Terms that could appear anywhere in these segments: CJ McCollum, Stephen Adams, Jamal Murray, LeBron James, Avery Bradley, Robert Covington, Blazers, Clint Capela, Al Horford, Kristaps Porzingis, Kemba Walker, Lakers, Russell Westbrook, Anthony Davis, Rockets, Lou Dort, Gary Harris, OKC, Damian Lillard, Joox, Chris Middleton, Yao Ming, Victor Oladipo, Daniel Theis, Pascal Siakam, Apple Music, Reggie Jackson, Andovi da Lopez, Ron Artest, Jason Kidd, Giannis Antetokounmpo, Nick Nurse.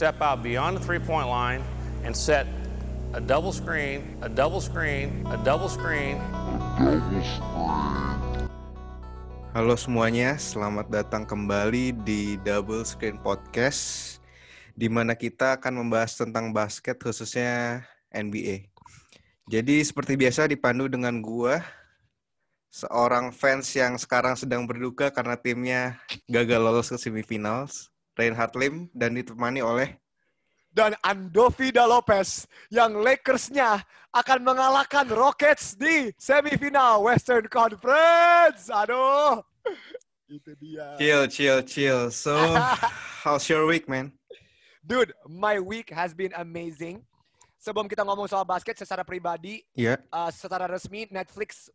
step out beyond the three-point line and set a double screen, a double screen, a double screen, a double screen. Halo semuanya, selamat datang kembali di Double Screen Podcast, di mana kita akan membahas tentang basket, khususnya NBA. Jadi seperti biasa dipandu dengan gua, seorang fans yang sekarang sedang berduka karena timnya gagal lolos ke semifinal, Reinhardt Lim, dan ditemani oleh dan Andovida Lopez, yang Lakers-nya akan mengalahkan Rockets di semifinal Western Conference. Aduh, itu dia. Chill. So, how's your week, man? Dude, my week has been amazing. Sebelum kita ngomong soal basket secara pribadi, secara resmi Netflix,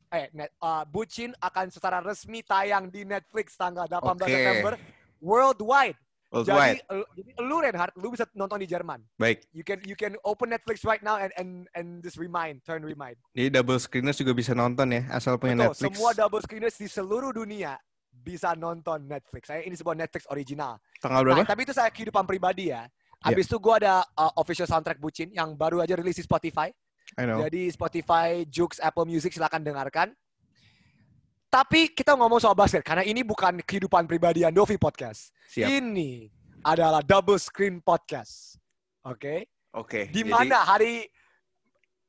Bucin akan secara resmi tayang di Netflix tanggal 18 September worldwide. Jadi lu Reinhardt, lu bisa nonton di Jerman. Baik. You can open Netflix right now and just turn rewind. Jadi double screeners juga bisa nonton ya, asal punya Netflix. Semua double screeners di seluruh dunia bisa nonton Netflix. Ini sebuah Netflix original. Tanggal berapa? Nah, tapi itu saya kehidupan pribadi ya. Habis itu gue ada official soundtrack Bucin yang baru aja rilis di Spotify. I know. Jadi Spotify, Joox, Apple Music silakan dengarkan. Tapi kita ngomong soal basket karena ini bukan kehidupan pribadi Andovi Podcast. Siap. Ini adalah Double Screen Podcast. Oke. Di mana hari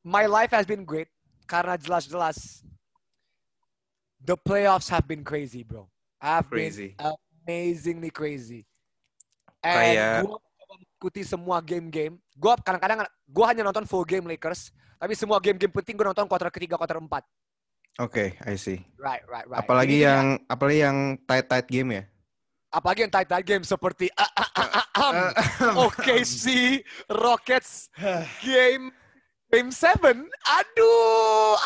my life has been great karena jelas-jelas the playoffs have been crazy, bro. Been amazingly crazy. And ikuti semua game-game. Gue hanya nonton full game Lakers, tapi semua game-game penting gue nonton quarter ketiga, quarter empat. Oke, I see. Right. Apalagi yang tight game ya. Apalagi yang tight game seperti OKC Rockets game 7. Aduh.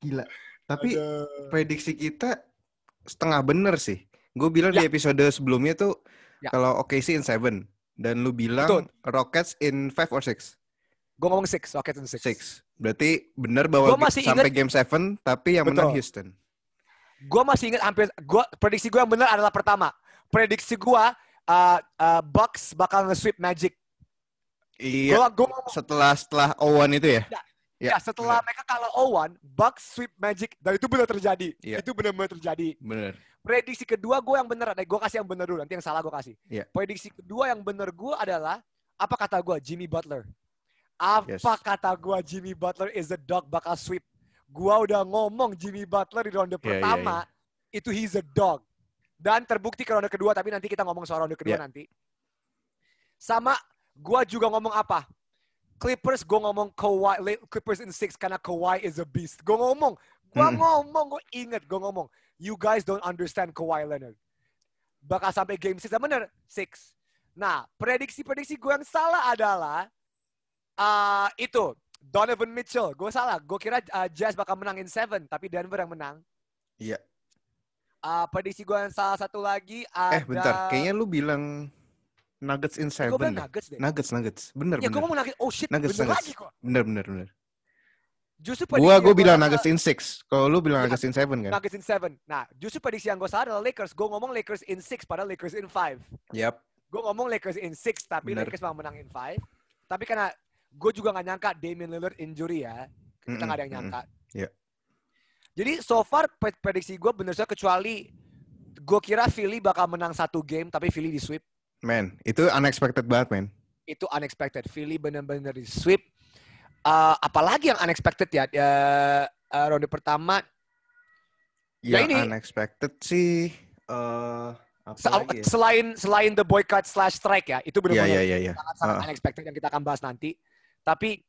Gila. Tapi prediksi kita setengah bener sih. Gue bilang di episode sebelumnya tuh kalau OKC in 7 dan lu bilang betul. Rockets in 5 or 6. Gue ngomong 6, Rockets in 6. Berarti benar bahwa sampai game 7 tapi yang menang Houston. Gue masih ingat prediksi gue yang benar adalah pertama. Prediksi gue Bucks bakal nge-sweep Magic. Iya. Setelah 0-1 itu ya. Ya, setelah mereka kalah 0-1, Bucks sweep Magic dan itu benar terjadi. Yeah. Itu benar-benar terjadi. Benar. Prediksi kedua gue yang benar, gue kasih yang benar dulu, nanti yang salah gue kasih. Yeah. Prediksi kedua yang benar gue adalah, apa kata gue? Jimmy Butler. Jimmy Butler is a dog bakal sweep. Gue udah ngomong Jimmy Butler di ronde pertama, itu he's a dog. Dan terbukti ke ronde kedua, tapi nanti kita ngomong soal ronde kedua nanti. Sama, gue juga ngomong apa? Clippers, gue ngomong Kawhi, Clippers in 6 karena Kawhi is a beast. Gue inget, you guys don't understand Kawhi Leonard. Bakal sampai game 6, bener? 6. Nah, prediksi gue yang salah adalah itu Donovan Mitchell. Gue salah. Gue kira Jazz bakal menang in 7, tapi Denver yang menang. Iya. Prediksi gue yang salah satu lagi ada. Bentar. Kayaknya lu bilang Nuggets in 7. Gue bilang Nuggets deh. Nuggets. Bener. Ya, gue mau Nuggets. Oh shit. Nuggets. Lagi kok. Bener. Justru gue bilang Nuggets in 6. Kalau lu bilang Nuggets in 7 kan? Nuggets in 7. Nah, justru prediksi yang gue salah adalah Lakers. Gue ngomong Lakers in 6 padahal Lakers in 5. Yap. Gue ngomong Lakers in 6 tapi Lakers malah menang in 5. Tapi karena gue juga gak nyangka Damian Lillard injury ya. Kita gak ada yang nyangka. Yeah. Jadi so far prediksi gue bener-bener kecuali gue kira Philly bakal menang 1 game tapi Philly di sweep. Man, itu unexpected banget, man. Itu unexpected. Philly bener-bener di sweep. Apalagi yang unexpected ya ronde pertama. Ya ini, unexpected sih. Selain the boycott / strike ya, itu benar-benar sangat unexpected yang kita akan bahas nanti. Tapi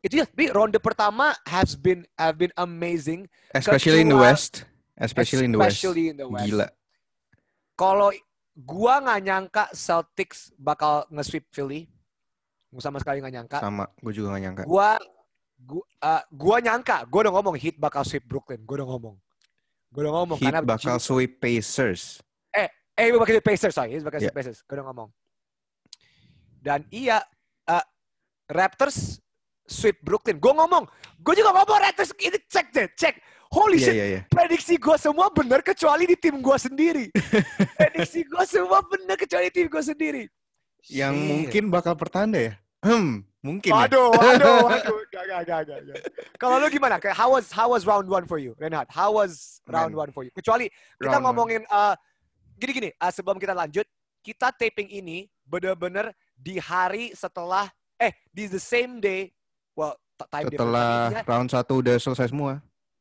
itu ya, ronde pertama have been amazing. Especially in the West. Gila. Kalau gua nggak nyangka Celtics bakal nge-sweep Philly. Gue sama sekali gak nyangka. Sama, gue juga gak nyangka. Gue nyangka, gue udah ngomong Heat bakal sweep Brooklyn. Gue udah ngomong. Heat karena bakal sweep Pacers. Heat bakal sweep Pacers. Gue udah ngomong. Dan Raptors sweep Brooklyn. Gue juga ngomong Raptors ini cek. Holy shit, prediksi gue semua bener kecuali di tim gue sendiri. yang mungkin bakal pertanda ya. Mungkin. Waduh. Enggak. Kalau lu gimana? How was round one for you, Reinhardt? How was round one for you? Kecuali kita ngomongin gini-gini, sebelum kita lanjut, kita taping ini benar-benar di hari setelah di the same day. Well, time setelah difference. Round 1 udah selesai semua.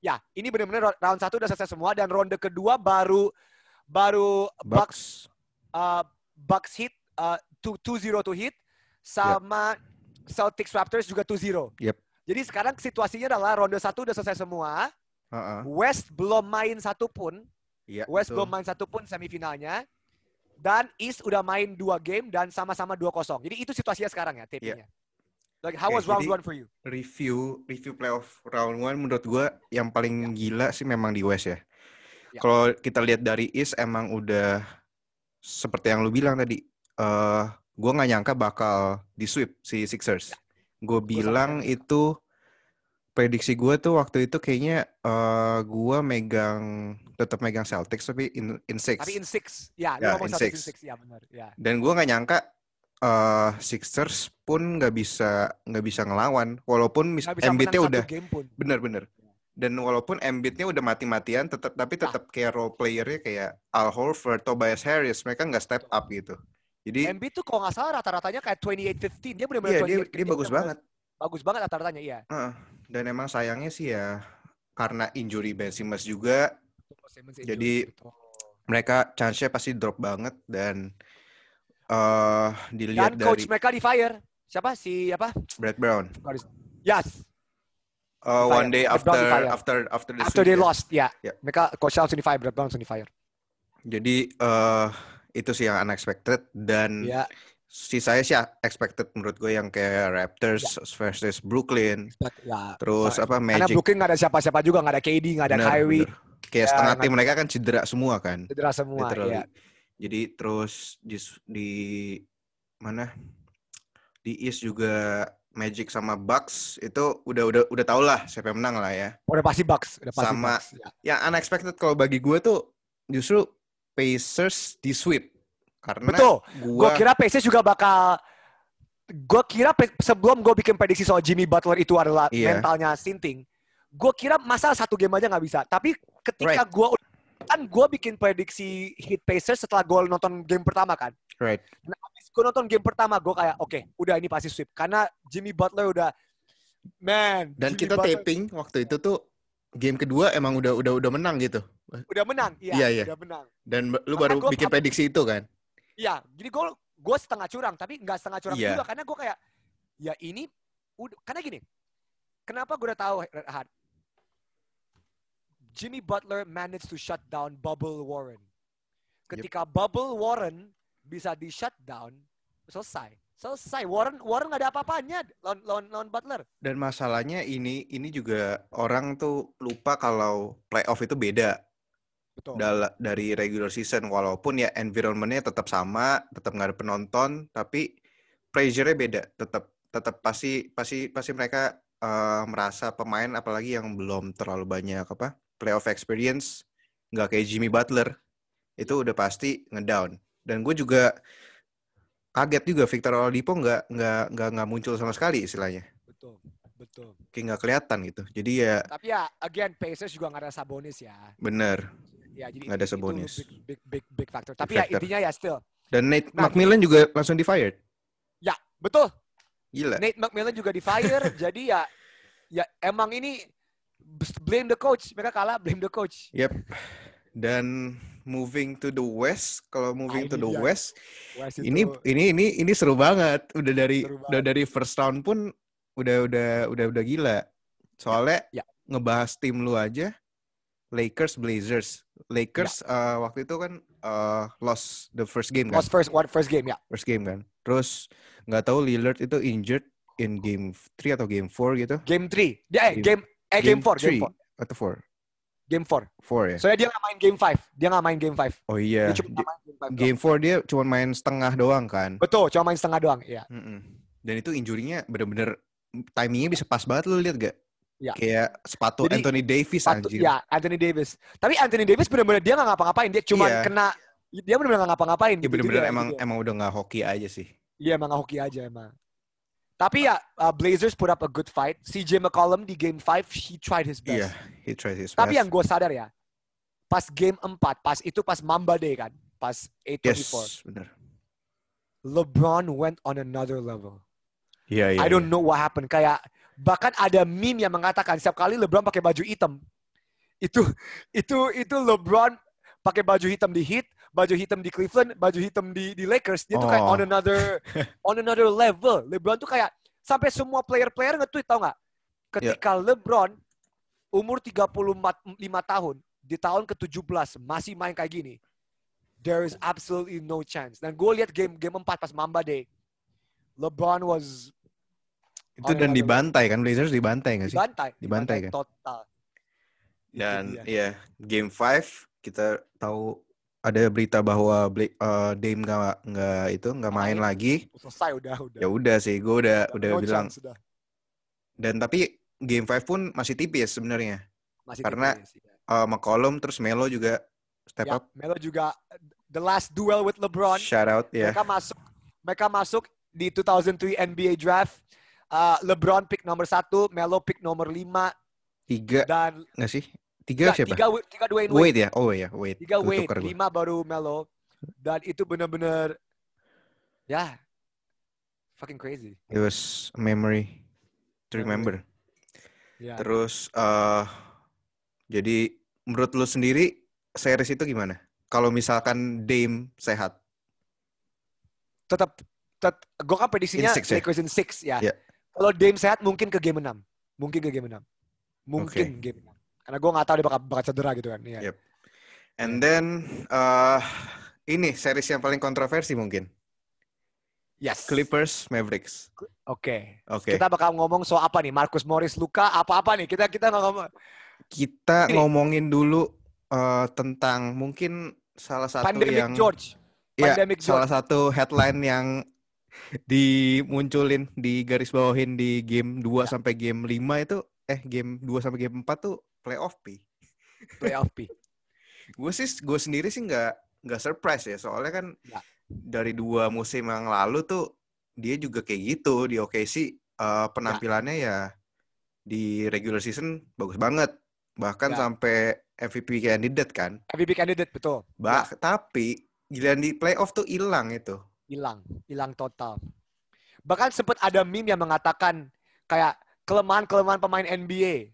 Ya, ini benar-benar round 1 udah selesai semua dan ronde kedua baru Bucks hit 2-0 to hit sama Celtics Raptors juga 2-0. Yep. Jadi sekarang situasinya adalah ronde 1 udah selesai semua. West belum main satu pun. Yep, belum main satu pun semifinalnya. Dan East udah main 2 game dan sama-sama 2-0. Jadi itu situasinya sekarang ya tapingnya. Yep. Like, how was round 1 for you? Review playoff round 1 menurut gue yang paling gila sih memang di West ya. Kalau kita lihat dari East emang udah seperti yang lu bilang tadi. Gue nggak nyangka bakal di sweep si Sixers. Gue bilang itu prediksi gue tuh waktu itu kayaknya gue tetap megang Celtics tapi in six. Tapi in six, ya in six. Ya, benar. Ya. Dan gue nggak nyangka. Sixers pun nggak bisa ngelawan walaupun Embiid-nya udah bener-bener dan walaupun Embiid-nya udah mati-matian tetap kayak role player-nya kayak Al Horford, Tobias Harris mereka nggak step up gitu. Jadi Embiid tuh kalau nggak salah rata-ratanya kayak 28-15 dia bener-bener dia bagus banget rata-ratanya iya. Dan emang sayangnya sih ya karena injury Ben Simmons juga jadi mereka chance-nya pasti drop banget dan dilihat dan coach dari mereka di fire. Siapa? Brad Brown. Yes. One day after they lost, ya. Mereka coach langsung di fire, Brad Brown langsung di fire. Jadi itu sih yang unexpected dan sisanya sih expected menurut gue yang kayak Raptors versus Brooklyn. Terus Magic. Karena Brooklyn nggak ada siapa-siapa juga, nggak ada KD, nggak ada Kyrie. Kayak setengah tim mereka kan cedera semua. Iya. Jadi terus di East juga Magic sama Bucks itu udah tau lah siapa yang menang lah ya. Udah pasti Bucks. Sama Bucks, yang unexpected kalau bagi gue tuh justru Pacers di sweep karena betul. Gue kira Pacers juga bakal. Gue kira sebelum gue bikin prediksi soal Jimmy Butler itu adalah mentalnya sinting. Gue kira masa satu game aja nggak bisa. Tapi ketika gue bikin prediksi hit Pacers setelah gue nonton game pertama kan. Right. Nah, abis gue nonton game pertama gue kayak udah ini pasti sweep karena Jimmy Butler udah Dan Jimmy kita Butler taping waktu itu tuh game kedua emang udah menang gitu. Udah menang, iya. Udah menang. Dan lu baru bikin prediksi itu kan? Iya, jadi gue setengah curang tapi nggak setengah curang juga karena gue kayak ini karena gini. Kenapa gue udah tahu Jimmy Butler managed to shut down Bubble Warren. Ketika Bubble Warren bisa di shut down, selesai. Warren nggak ada apa-apanya lawan Butler. Dan masalahnya ini juga orang tuh lupa kalau playoff itu beda. Betul. Dari regular season walaupun ya environmentnya tetap sama, tetap nggak ada penonton, tapi pressure-nya beda. Tetap pasti mereka merasa pemain apalagi yang belum terlalu banyak playoff experience, nggak kayak Jimmy Butler, itu udah pasti ngedown. Dan gue juga kaget juga Victor Oladipo nggak muncul sama sekali istilahnya. Betul. Kayak nggak kelihatan gitu. Jadi ya. Tapi ya, again Pacers juga nggak ada Sabonis ya. Bener. Ya, jadi nggak ada Sabonis. Big factor. Tapi big factor. Ya intinya ya still. Dan Nate McMillan juga langsung di fired. Ya, betul. Gila. Nate McMillan juga di fire. Jadi ya emang ini. Blame the coach. Mereka kalah, blame the coach. Yep. Dan moving to the West, kalau moving to the West ini seru banget. Udah dari first round pun udah gila. Soalnya ngebahas tim lu aja, Lakers Blazers. Lakers waktu itu kan lost the first game kan. First game kan. Terus nggak tahu Lillard itu injured in game 3 atau game 4 gitu. Game 3. Game 4 ya. Soalnya dia nggak main game 5. Oh iya. Game 4 dia cuma main setengah doang kan. Betul, cuma main setengah doang. Iya. Dan itu injurinya bener-bener timingnya bisa pas banget, lu lihat gak? Ya. Kayak sepatu. Jadi, Anthony Davis. Tapi Anthony Davis bener-bener dia nggak ngapa-ngapain. Dia cuma kena. Dia bener-bener nggak ngapa-ngapain. Dia gitu, bener-bener emang udah nggak hoki aja sih. Iya, emang hoki aja emang. Tapi ya, Blazers put up a good fight. CJ McCollum di game 5, he tried his best. Iya, yeah, he tried his best. Tapi yang gue sadar ya, pas game 4, pas Mamba Day kan, pas 8-24. Yes, benar. LeBron went on another level. Iya, yeah, yeah, I don't know what happened. Kayak, bahkan ada meme yang mengatakan, setiap kali LeBron pakai baju hitam, itu LeBron pakai baju hitam di Heat, baju hitam di Cleveland, baju hitam di Lakers. Dia tuh kayak on another level. LeBron tuh kayak sampai semua player-player nge-tweet, tau gak? Ketika LeBron umur 35 tahun, di tahun ke-17 masih main kayak gini, there is absolutely no chance. Dan gue lihat game 4 pas Mamba Day, LeBron was itu dan dibantai kan, Blazers dibantai gak sih? Dibantai kan? Total. Dan ya, game 5 kita tahu ada berita bahwa Dame nggak main lagi. Selesai udah. Ya udah sih, gue udah bilang. Sudah. Dan tapi game 5 pun masih tipis sebenarnya. Karena tipis, ya. McCollum terus Melo juga step up. Melo juga the last duel with LeBron. Shout out ya. Yeah. Mereka masuk di 2003 NBA draft. LeBron pick nomor 1, Melo pick nomor 5, 3 dan nggak sih? 3 siapa? 3 Dwayne Wade ya? Oh iya, Wade. 3 Wade, 5 baru Melo. Dan itu benar-benar fucking crazy. It was a memory to remember. Yeah. Terus jadi menurut lu sendiri series itu gimana? Kalau misalkan Dame sehat? Tetap gue kan prediksinya Lakers in 6 ya. Yeah. Kalau Dame sehat mungkin ke game 6. Mungkin game 6. Karena gue nggak tahu dia bakal cedera gitu kan. Yeah. Yep. And then ini series yang paling kontroversi mungkin. Yes. Clippers Mavericks. Oke. Kita bakal ngomong soal apa nih? Marcus Morris luka apa nih? Kita ngomong. Kita ngomongin dulu tentang mungkin salah satu Pandemic George. Salah satu headline yang dimunculin, digarisbawahin di game 2 sampai game 5 itu. Game 2 sampai game 4 tuh playoff P. Gue sendiri sih nggak surprise ya, soalnya kan dari 2 musim yang lalu tuh dia juga kayak gitu di OKC, penampilannya ya di regular season bagus banget, bahkan sampai MVP candidate kan. MVP candidate betul. Tapi giliran di playoff tuh hilang total. Bahkan sempat ada meme yang mengatakan kayak kelemahan pemain NBA,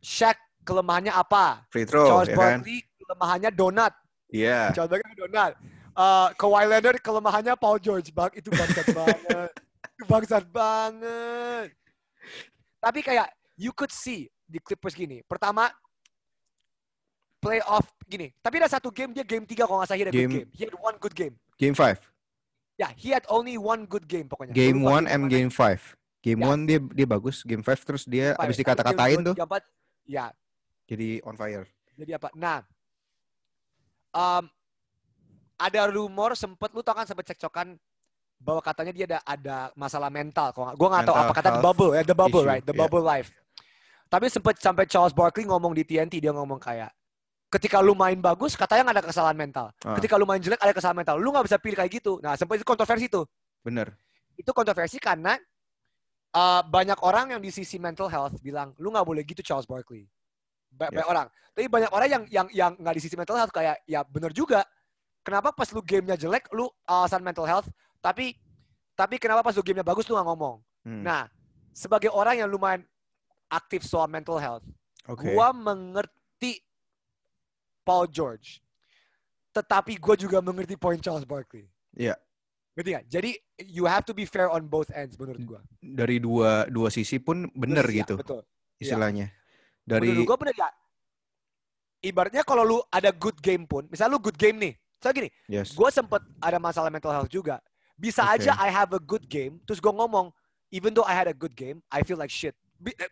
Shaq kelemahannya apa? Free throw, Charles Barkley kelemahannya donat. Iya. Yeah. Charles Barkley donat. Kawhi Leonard kelemahannya Paul George. Itu bangsat banget. Tapi kayak you could see di Clippers gini. Pertama playoff gini. Tapi ada satu game dia game 3 kalau nggak salah, he had a good game. He had one good game. Game 5. Yeah, he had only one good game pokoknya. Game 1 and game 5. Game 1 dia bagus, game 5 terus dia habis dikata-katain tuh. Jadi on fire. Jadi apa? Nah, ada rumor lu tau kan sempet cekcokan bahwa katanya dia ada masalah mental. Gue nggak tahu apa kata the bubble issue, right? The bubble life. Tapi sempet sampai Charles Barkley ngomong di TNT, dia ngomong kayak ketika lu main bagus katanya ada kesalahan mental. Ketika lu main jelek ada kesalahan mental. Lu nggak bisa pilih kayak gitu. Nah, sempet itu kontroversi tuh. Bener. Itu kontroversi karena banyak orang yang di sisi mental health bilang lu nggak boleh gitu Charles Barkley. Banyak orang. Tapi banyak orang yang nggak di sisi mental health kayak ya benar juga. Kenapa pas lu gamenya jelek lu alasan mental health? Tapi kenapa pas lu gamenya bagus lu nggak ngomong? Nah, sebagai orang yang lumayan aktif soal mental health, gua mengerti Paul George. Tetapi gua juga mengerti poin Charles Barkley. Iya. Yeah. Jadi you have to be fair on both ends menurut gua. Dari dua sisi pun benar gitu. Betul. Istilahnya. Dari menurut gua benar ya. Ibaratnya kalau lu ada good game pun, misalnya lu good game nih. Soalnya gini, gua sempet ada masalah mental health juga. Bisa aja I have a good game, terus gua ngomong, even though I had a good game, I feel like shit.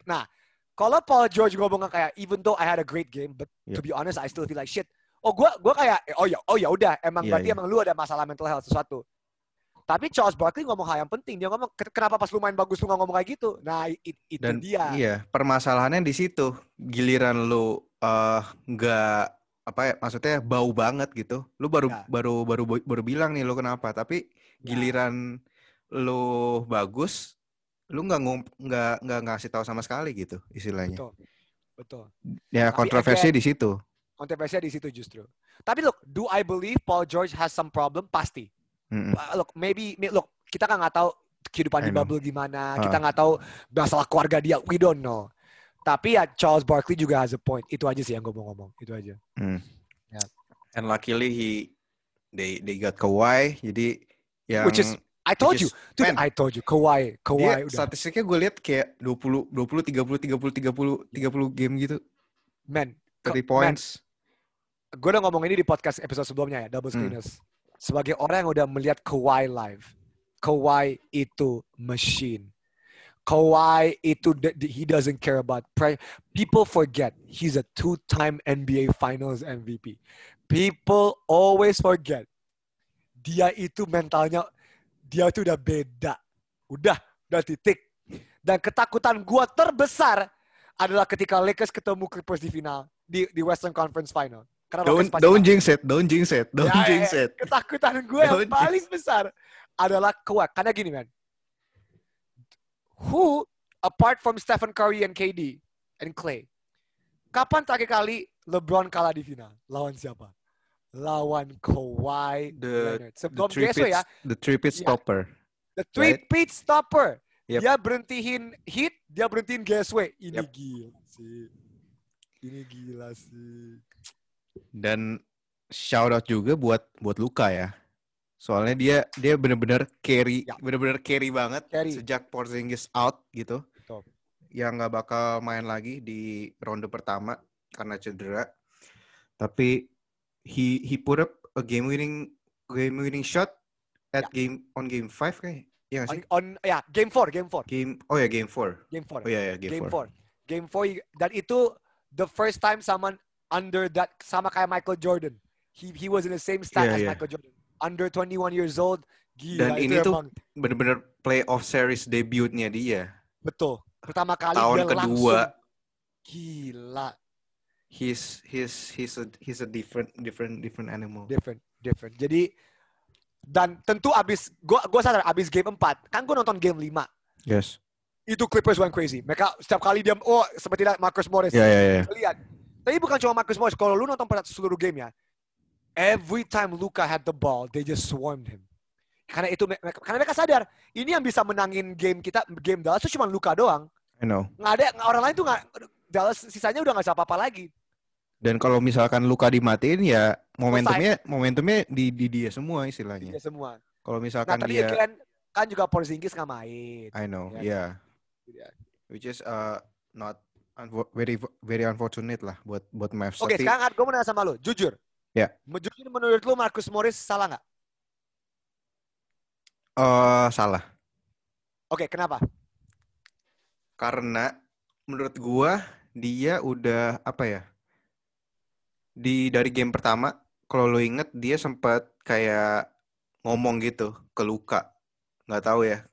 Nah, kalau Paul George ngomong kayak even though I had a great game, but to be honest I still feel like shit. Gua kayak oh ya udah, emang berarti emang lu ada masalah mental health sesuatu. Tapi Charles Barkley ngomong hal yang penting. Dia ngomong, kenapa pas lu main bagus lu gak ngomong kayak gitu? Nah, itu dan dia. Iya, permasalahannya di situ. Giliran lu gak apa ya, maksudnya bau banget gitu. Lu baru bilang nih lu kenapa, tapi giliran lu bagus, lu nggak ngasih tahu sama sekali gitu istilahnya. Betul. Ya kontroversi di situ. Kontroversinya di situ justru. Tapi look, do I believe Paul George has some problem? Pasti. Look, maybe, kita kan nggak tahu kehidupan di bubble gimana, kita nggak tahu masalah keluarga dia, we don't know. Tapi ya Charles Barkley juga has a point. Itu aja sih yang gue mau ngomong, itu aja. Yeah. And luckily they got Kawhi, jadi yang I told you, Kawhi udah. Statistiknya gue lihat kayak 20, 30 game gitu. Man, 30 points. Gue udah ngomong ini di podcast episode sebelumnya ya, Double Screeners. Sebagai orang yang udah melihat Kawhi live, Kawhi itu machine. Kawhi itu, he doesn't care about pressure. People forget he's a 2-time NBA Finals MVP. People always forget. Dia itu mentalnya, dia itu udah beda. Udah titik. Dan ketakutan gua terbesar adalah ketika Lakers ketemu Clippers di final. Di Western Conference Final. Don't jinx it. Ketakutan gue yang paling besar adalah Kawhi. Karena gini, man. Who, apart from Stephen Curry and KD and Clay, kapan terakhir kali LeBron kalah di final? Lawan siapa? Lawan Kawhi Leonard. Sebelum besok ya. The three-peat stopper. The three-peat stopper. Yep. Dia berhentiin Heat, dia berhentiin Gasway. Ini gila sih. Ini gila sih. Dan shout out juga buat Luka ya. Soalnya dia benar-benar carry banget sejak Porzingis out gitu. Top. Yang nggak bakal main lagi di ronde pertama karena cedera. Tapi he put up a game winning shot at game 5 kayak. Ya nggak sih? Game 4. Game 4. Game 4 dan itu the first time someone under that, sama kayak Michael Jordan. He was in the same stat as Michael Jordan. Under 21 years old. Gila. Dan ini tuh benar-benar playoff series debutnya dia. Betul. Pertama kali tahun dia kedua. Langsung. Gila. He's a different animal. Different. Jadi dan tentu abis gua sadar abis game 4, kan gua nonton game 5. Yes. Itu Clippers went crazy. Mereka setiap kali dia seperti Marcus Morris. Yeah. Lihat. Tapi bukan cuma Marcus Morris. Kalau lu nonton pada seluruh game ya, every time Luka had the ball, they just swarmed him. Karena mereka sadar, ini yang bisa menangin game Dallas itu cuma Luka doang. I know. Nggak ada orang lain tuh Dallas sisanya udah nggak bisa apa-apa lagi. Dan kalau misalkan Luka dimatiin ya momentumnya di dia semua istilahnya. Dia semua. Kalau misalkan dia kan juga Porzingis nggak main. I know. Yeah. Which is not very very unfortunate lah buat Mavs. Oke, sekarang gue mau nanya sama lo, jujur. Ya. Yeah. Jujur menurut lo Marcus Morris salah nggak? Salah. Oke, kenapa? Karena menurut gue dia udah apa ya? Dari game pertama, kalau lo inget dia sempat kayak ngomong gitu ke Luka. Nggak tahu ya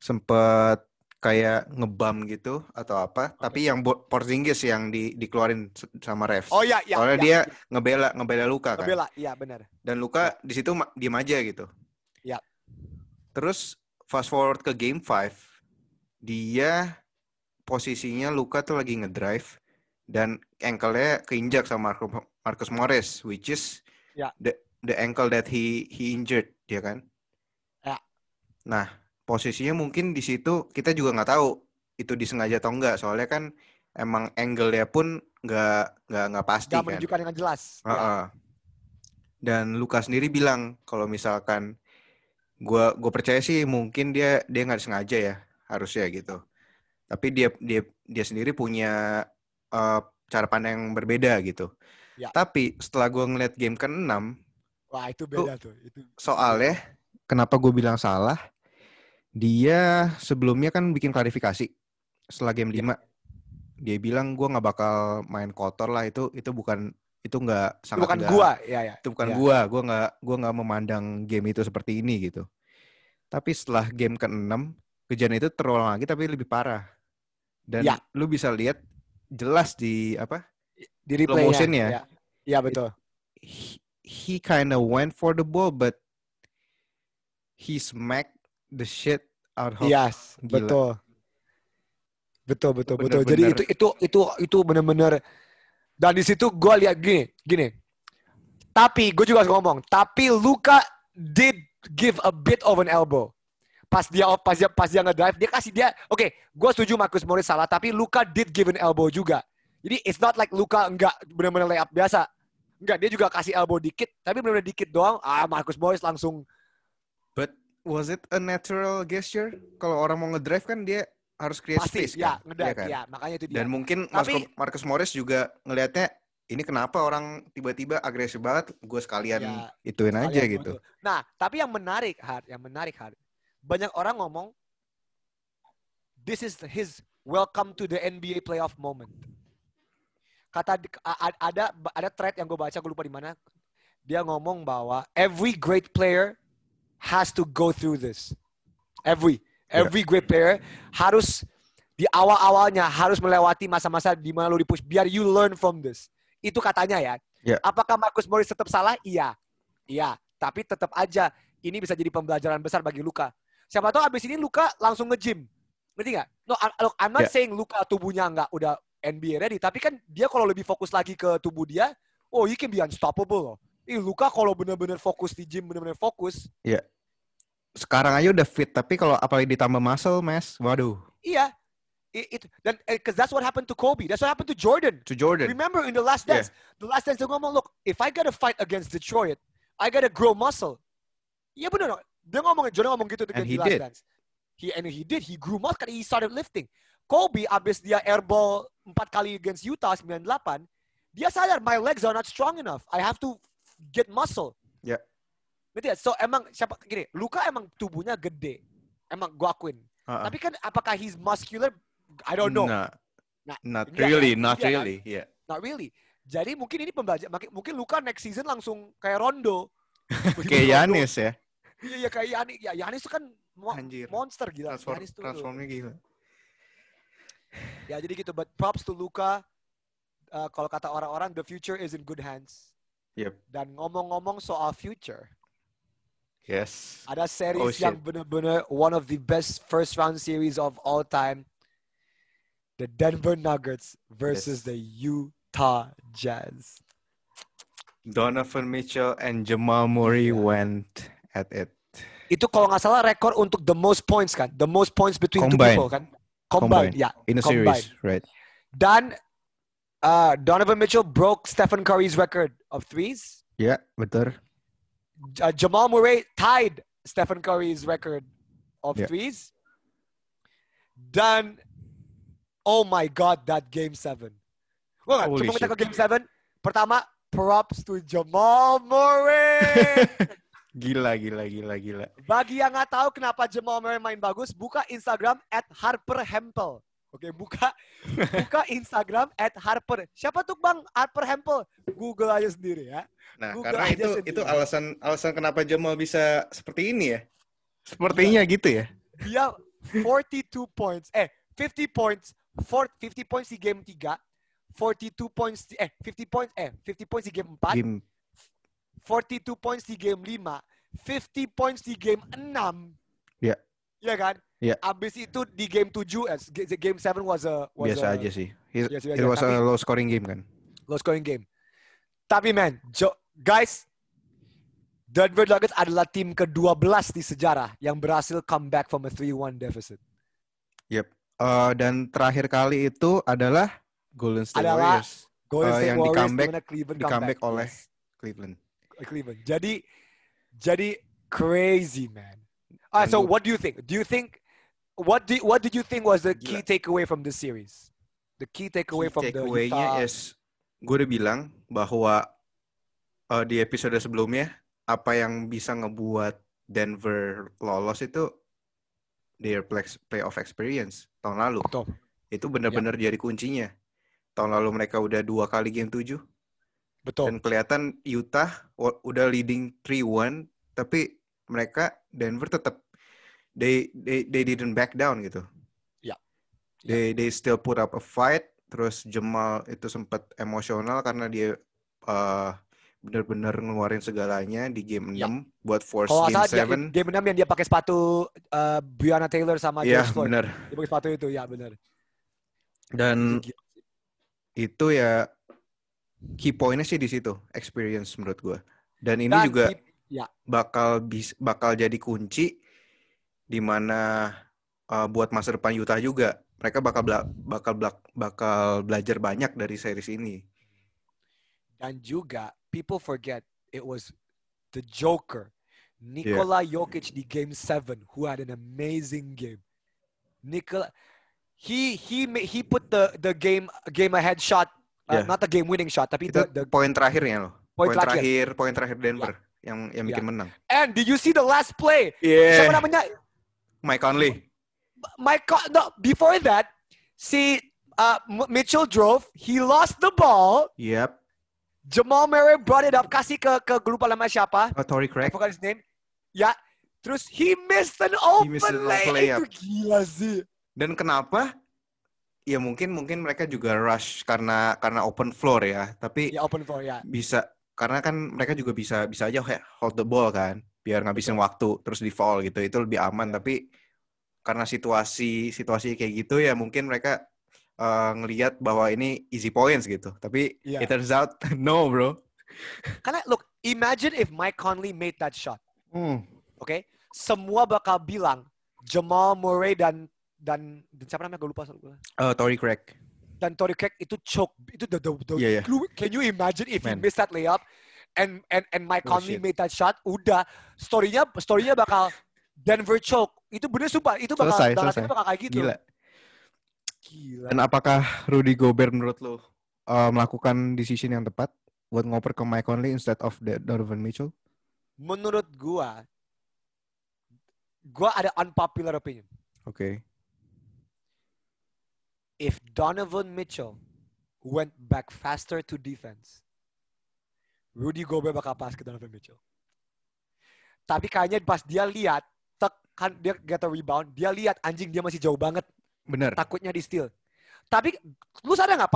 sempet kayak ngebam gitu atau apa, tapi yang Porzingis yang dikeluarin sama refs. Oh iya, iya. Soalnya dia ngebela Luka kan. Ngebela, iya benar. Dan Luka di situ diem aja gitu. Iya. Terus fast forward ke game 5, dia posisinya Luka tuh lagi ngedrive dan ankle-nya keinjak sama Marcus Morris, which is the ankle that he injured, dia kan. Nah, posisinya mungkin di situ kita juga nggak tahu itu disengaja atau enggak. Soalnya kan emang angle-nya pun nggak pasti kan. Nggak menunjukkan dengan jelas. Dan Luka sendiri bilang kalau misalkan gue percaya sih mungkin dia nggak sengaja ya harusnya gitu. Tapi dia sendiri punya cara pandang yang berbeda gitu. Ya. Tapi setelah gue ngeliat game ke-6, wah itu beda tuh. Itu. Soalnya kenapa gue bilang salah? Dia sebelumnya kan bikin klarifikasi setelah game 5. Dia bilang gue nggak bakal main kotor lah, itu bukan gue nggak memandang game itu seperti ini gitu. Tapi setelah game ke-6 kejadian itu terulang lagi tapi lebih parah. Dan lu bisa lihat jelas di apa? Di replay motion-nya. Iya, betul. He kind of went for the ball but he smacked the shit out of. Yes, gila. Betul. Jadi itu benar-benar, dan di situ gue lihat gini. Tapi gue juga harus ngomong, tapi Luka did give a bit of an elbow. Pas dia ngedrive, dia kasih dia. Oke, gue setuju Marcus Morris salah, tapi Luka did give an elbow juga. Jadi it's not like Luka enggak benar-benar layup biasa. Enggak, dia juga kasih elbow dikit, tapi benar-benar dikit doang. Marcus Morris langsung. But was it a natural gesture? Kalau orang mau ngedrive kan dia harus create space ya, kan? Ngedrive, ya, kan? Ya, makanya itu dia. Dan mungkin tapi, Marcus Morris juga ngelihatnya ini kenapa orang tiba-tiba agresif banget, gue sekalian ya, ituin aja gitu. Nah, tapi yang menarik, Hart. Banyak orang ngomong, this is his welcome to the NBA playoff moment. Kata ada thread yang gue baca, gue lupa di mana. Dia ngomong bahwa every great player has to go through this. Every great player harus di awal-awalnya harus melewati masa-masa di mana lu dipush biar you learn from this. Itu katanya ya. Yeah. Apakah Marcus Morris tetap salah? Iya. Tapi tetap aja ini bisa jadi pembelajaran besar bagi Luka. Siapa tahu abis ini Luka langsung nge-gym. Ngerti nggak? No, look, I'm not saying Luka tubuhnya nggak udah NBA ready, tapi kan dia kalau lebih fokus lagi ke tubuh dia, oh he can be unstoppable loh. Luka kalau bener-bener fokus di gym, bener-bener fokus. Iya. Yeah. Sekarang aja udah fit, tapi kalau apalagi ditambah muscle, Mas, waduh. Iya. Itu dan because that's what happened to Kobe. That's what happened to Jordan. Remember in the Last Dance. Yeah. The Last Dance dia ngomong, look, if I gotta fight against Detroit, I gotta grow muscle. Iya benar. Dia ngomong, Jordan ngomong gitu dengan The Last Dance. He did. He grew muscle karena he started lifting. Kobe abis dia airball 4 kali against Utah 98, dia sadar my legs are not strong enough. I have to get muscle. Ya. Yeah. Berarti ya, so emang siapa gini, Luka emang tubuhnya gede. Emang gua akuin. Tapi kan apakah he's muscular? I don't know. Not really. Kan? Yeah. Not really. Jadi mungkin ini pembelajaran. Mungkin Luka next season langsung kayak Rondo. Kayak Giannis ya. Iya kayak Giannis. Ya Giannis itu kan monster gila. Transformnya gila. Ya jadi gitu. But props to Luka. Kalau kata orang-orang, the future is in good hands. Yep. Dan ngomong-ngomong soal future. Yes. Ada series yang benar-benar one of the best first round series of all time. The Denver Nuggets versus the Utah Jazz. Donovan Mitchell and Jamal Murray went at it. Itu kalau nggak salah rekor untuk the most points kan? The most points between two people kan? Combined. Yeah. In a series, right? Dan Donovan Mitchell broke Stephen Curry's record of threes. Yeah, betul. Jamal Murray tied Stephen Curry's record of threes. Dan oh my God, that Game 7. Sebelum kita ke Game 7, pertama, props to Jamal Murray. Gila. Bagi yang nggak tahu kenapa Jamal Murray main bagus, buka Instagram @HarperHempel. Oke, buka Instagram @Harper. Siapa tuh Bang Harper Hempel? Google aja sendiri ya. Nah, Google karena itu alasan kenapa Jamal bisa seperti ini ya. Sepertinya gitu ya. Dia 42 points. 50 points. 50 points di game 3, 42 points di, 50 points di game 4, 42 points di game 5, 50 points di game 6. Iya. Yeah. Iya kan? Yeah. Abis itu di game 7, game 7 was biasa aja sih. It was a low scoring game kan? Low scoring game. Tapi man, guys, Denver Nuggets adalah tim ke-12 di sejarah yang berhasil comeback from a 3-1 deficit. Yep. Dan terakhir kali itu adalah Golden State Warriors yang di comeback oleh Cleveland. Jadi crazy man. Alright, so what do you think? What did you think was the key takeaway from this series? The key takeaway from the Utah. Yes, gue udah bilang bahwa di episode sebelumnya apa yang bisa ngebuat Denver lolos itu their playoff experience tahun lalu. Betul. Itu benar-benar jadi kuncinya. Tahun lalu mereka udah 2 kali game 7. Betul. Dan kelihatan Utah udah leading 3-1, tapi mereka Denver tetap they didn't back down gitu. Ya. They still put up a fight Terus Jamal itu sempat emosional karena dia benar-benar ngeluarin segalanya di game 6 buat force game 7. Game 6 yang dia pakai sepatu Breonna Taylor sama George Floyd. Bener. Dia pakai sepatu itu, ya benar. Dan itu ya key point-nya sih di situ, experience menurut gue. Dan ini dan juga bakal jadi kunci di mana buat masa depan Utah juga. Mereka bakal belajar banyak dari series ini. Dan juga people forget it was the Joker, Nikola Jokic di game 7 who had an amazing game. Nikola he put the game ahead shot, not the game winning shot, tapi itu the poin terakhirnya loh. Poin terakhir Denver yang bikin menang. And did you see the last play? Siapa namanya? Mike Conley. Before that, si Mitchell drove, he lost the ball. Yep. Jamal Murray brought it up, kasih ke lupa nama siapa. Oh, Torrey Craig. I forgot his name. Ya, terus he missed an open lay. Itu gila sih. Dan kenapa? Ya mungkin mereka juga rush karena open floor ya. Tapi open floor ya. Bisa karena kan mereka juga bisa aja hold the ball kan, biar ngabisin waktu terus di foul gitu. Itu lebih aman tapi karena situasi kayak gitu ya mungkin mereka ngelihat bahwa ini easy points gitu. Tapi it turns out no, bro. Karena look, imagine if Mike Conley made that shot. Okay? Semua bakal bilang Jamal Murray dan siapa namanya gue lupa. Torrey Craig. Dan Torrey Craig itu choke, itu the glue. Can you imagine if he missed that layup and Mike Conley made that shot? Udah, story-nya bakal Denver choke. Itu bener sumpah. Itu bakal kayak gitu. Gila. Dan apakah Rudy Gobert menurut lo melakukan decision yang tepat buat ngoper ke Mike Conley instead of Donovan Mitchell? Menurut gua ada unpopular opinion. Okay. If Donovan Mitchell went back faster to defense, Rudy Gobert bakal pass ke Donovan Mitchell. Tapi kayaknya pas dia lihat, dia get a rebound, dia lihat anjing dia masih jauh banget. Bener. Takutnya di steal. Tapi lu sadar nggak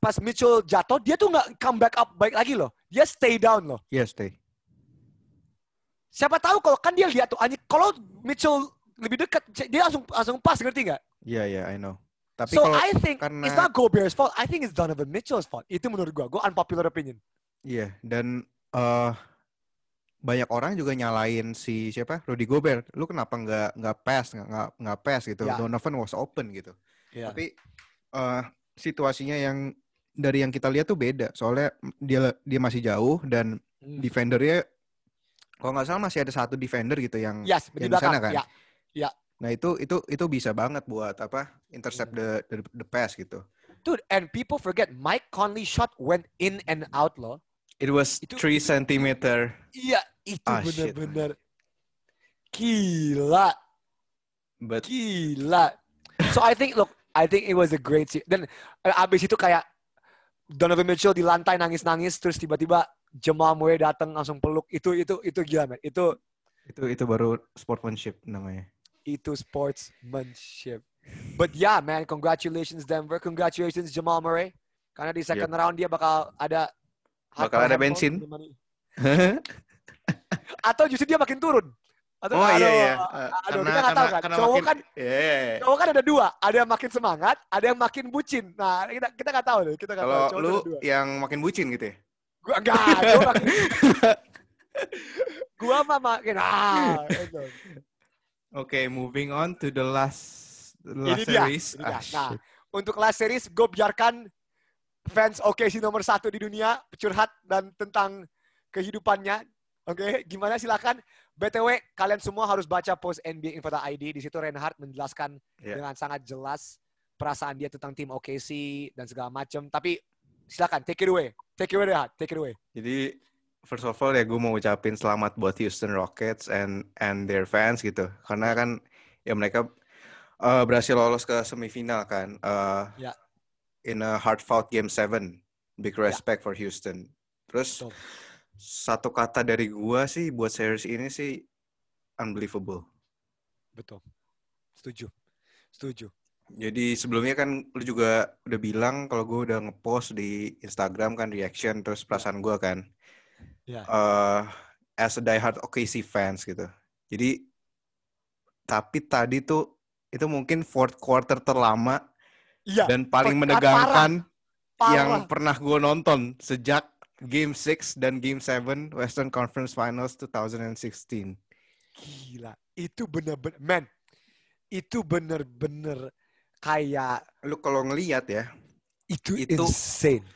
pas Mitchell jatuh, dia tuh nggak come back up baik lagi loh. Dia stay down loh. Iya, stay. Siapa tahu kalau kan dia lihat tuh anjing, kalau Mitchell lebih dekat dia langsung pass, ngerti nggak? Iya, I know. Tapi so I think it's not Gobert's fault. I think it's Donovan Mitchell's fault. Itu menurut gua unpopular opinion. Iya, dan banyak orang juga nyalain si siapa Rudy Gobert, lu kenapa nggak pass gitu, Donovan was open gitu. Tapi situasinya yang dari yang kita lihat tuh beda, soalnya dia masih jauh dan defendernya kalau nggak salah masih ada satu defender gitu yang di sana kan. Nah itu bisa banget buat intercept the pass gitu. Dude, and people forget Mike Conley shot went in and out loh. It was 3 cm. Iya. Itu benar-benar gila. So I think it was a great series. Dan abis itu kayak Donovan Mitchell di lantai nangis-nangis, terus tiba-tiba Jamal Murray datang langsung peluk. Itu gila, man. Itu baru sportsmanship namanya. Itu sportsmanship. But yeah, man, congratulations Denver, congratulations Jamal Murray. Karena di second round dia bakal ada bensin. Atau justru dia makin turun. Atau, kita nggak tahu kan. Cowok kan ada dua, ada yang makin semangat, ada yang makin bucin. Nah kita nggak tahu deh. Kalau lu yang makin bucin gitu ya? Gua enggak. Gua makin. Okay, moving on to the last series. Nah, untuk last series, gue biarkan fans OKC nomor 1 di dunia curhat dan tentang kehidupannya. Okay, gimana, silakan. BTW, kalian semua harus baca post NBA Info.id. Di situ Reinhardt menjelaskan dengan sangat jelas perasaan dia tentang tim OKC dan segala macam. Tapi silakan, take it away Reinhardt, take it away. Jadi first of all ya gue mau ucapin selamat buat Houston Rockets and their fans gitu. Karena kan ya mereka berhasil lolos ke semifinal kan. In a hard-fought Game 7. Big respect for Houston. Terus, satu kata dari gua sih buat series ini sih, unbelievable. Betul. Setuju. Jadi sebelumnya kan lu juga udah bilang kalau gue udah ngepost di Instagram kan reaction terus perasaan gue kan as a diehard OKC fans gitu. Jadi tapi tadi tuh itu mungkin fourth quarter terlama dan paling menegangkan parah. Yang pernah gue nonton sejak Game 6 dan Game 7 Western Conference Finals 2016. Gila, itu bener-bener man. Itu bener-bener kayak lu kalau ngelihat ya, itu insane.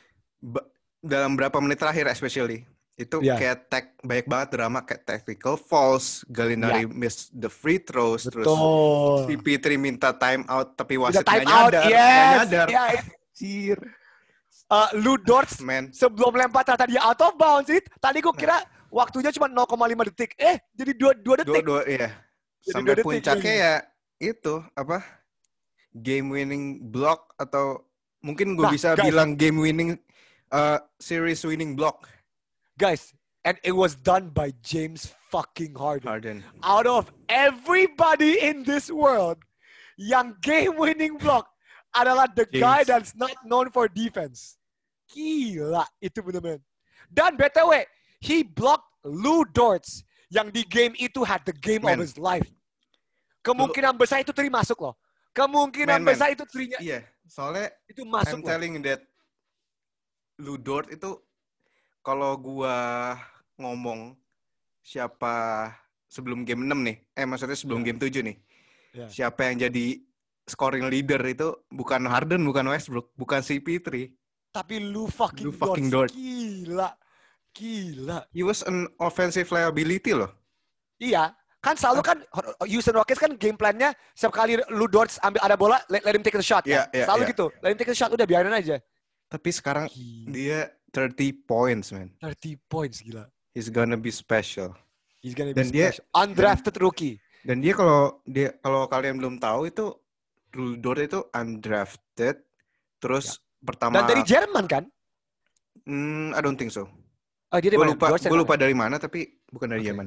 Dalam berapa menit terakhir especially, itu kayak banyak banget drama kayak technical fouls, Gallinari miss the free throws. Betul. Terus CP3 minta time out tapi wasitnya nyadar. Lu Dort sebelum lempar ternyata dia out of bounds. Tadi gue kira waktunya cuma 0,5 detik. Jadi 2 detik. 2, iya. Jadi sampai 2 detik, puncaknya ya itu apa game winning block atau mungkin gue bisa bilang game winning series winning block guys, and it was done by James fucking Harden. Out of everybody in this world yang game winning block adalah the James. Guy that's not known for defense. Gila itu bener-bener. Dan BTW he blocked Lu Dortz yang di game itu had the game of his life. Kemungkinan besar itu 3 masuk loh. Kemungkinan besar itu 3-nya. Iya, soalnya itu masuk. I'm telling that Lu Dort itu kalau gua ngomong siapa sebelum game 6 nih, maksudnya sebelum game 7 nih. Yeah. Siapa yang jadi scoring leader itu bukan Harden, bukan Westbrook, bukan CP3, tapi Lu fucking Dort. Gila. He was an offensive liability loh. Iya. Kan selalu kan Houston Rockets kan game plan-nya setiap kali Lu Dort ambil ada bola let him take the shot kan? Selalu gitu. Let him take the shot, udah biarin aja. Tapi sekarang dia 30 points, man. 30 points gila. He's gonna be special. He's gonna be special. Undrafted rookie. Dan dia kalau kalian belum tahu itu Lu Dort itu undrafted terus pertama. Dan dari Jerman kan? I don't think so. Oh, gue lupa dari mana tapi bukan dari Jerman.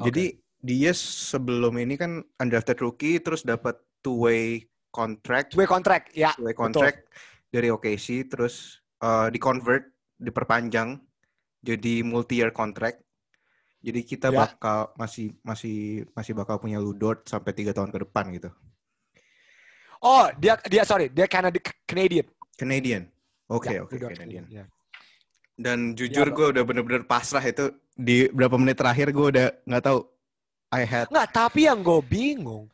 Jadi dia sebelum ini kan undrafted rookie terus dapat two-way contract dari OKC terus di-convert, diperpanjang jadi multi-year contract. Jadi kita bakal masih bakal punya Lu Dort sampai 3 tahun ke depan gitu. Oh, dia Canadian. Oke, Canadian. Yeah. Dan jujur gue udah bener-bener pasrah itu di berapa menit terakhir gue udah nggak tahu. Tapi yang gue bingung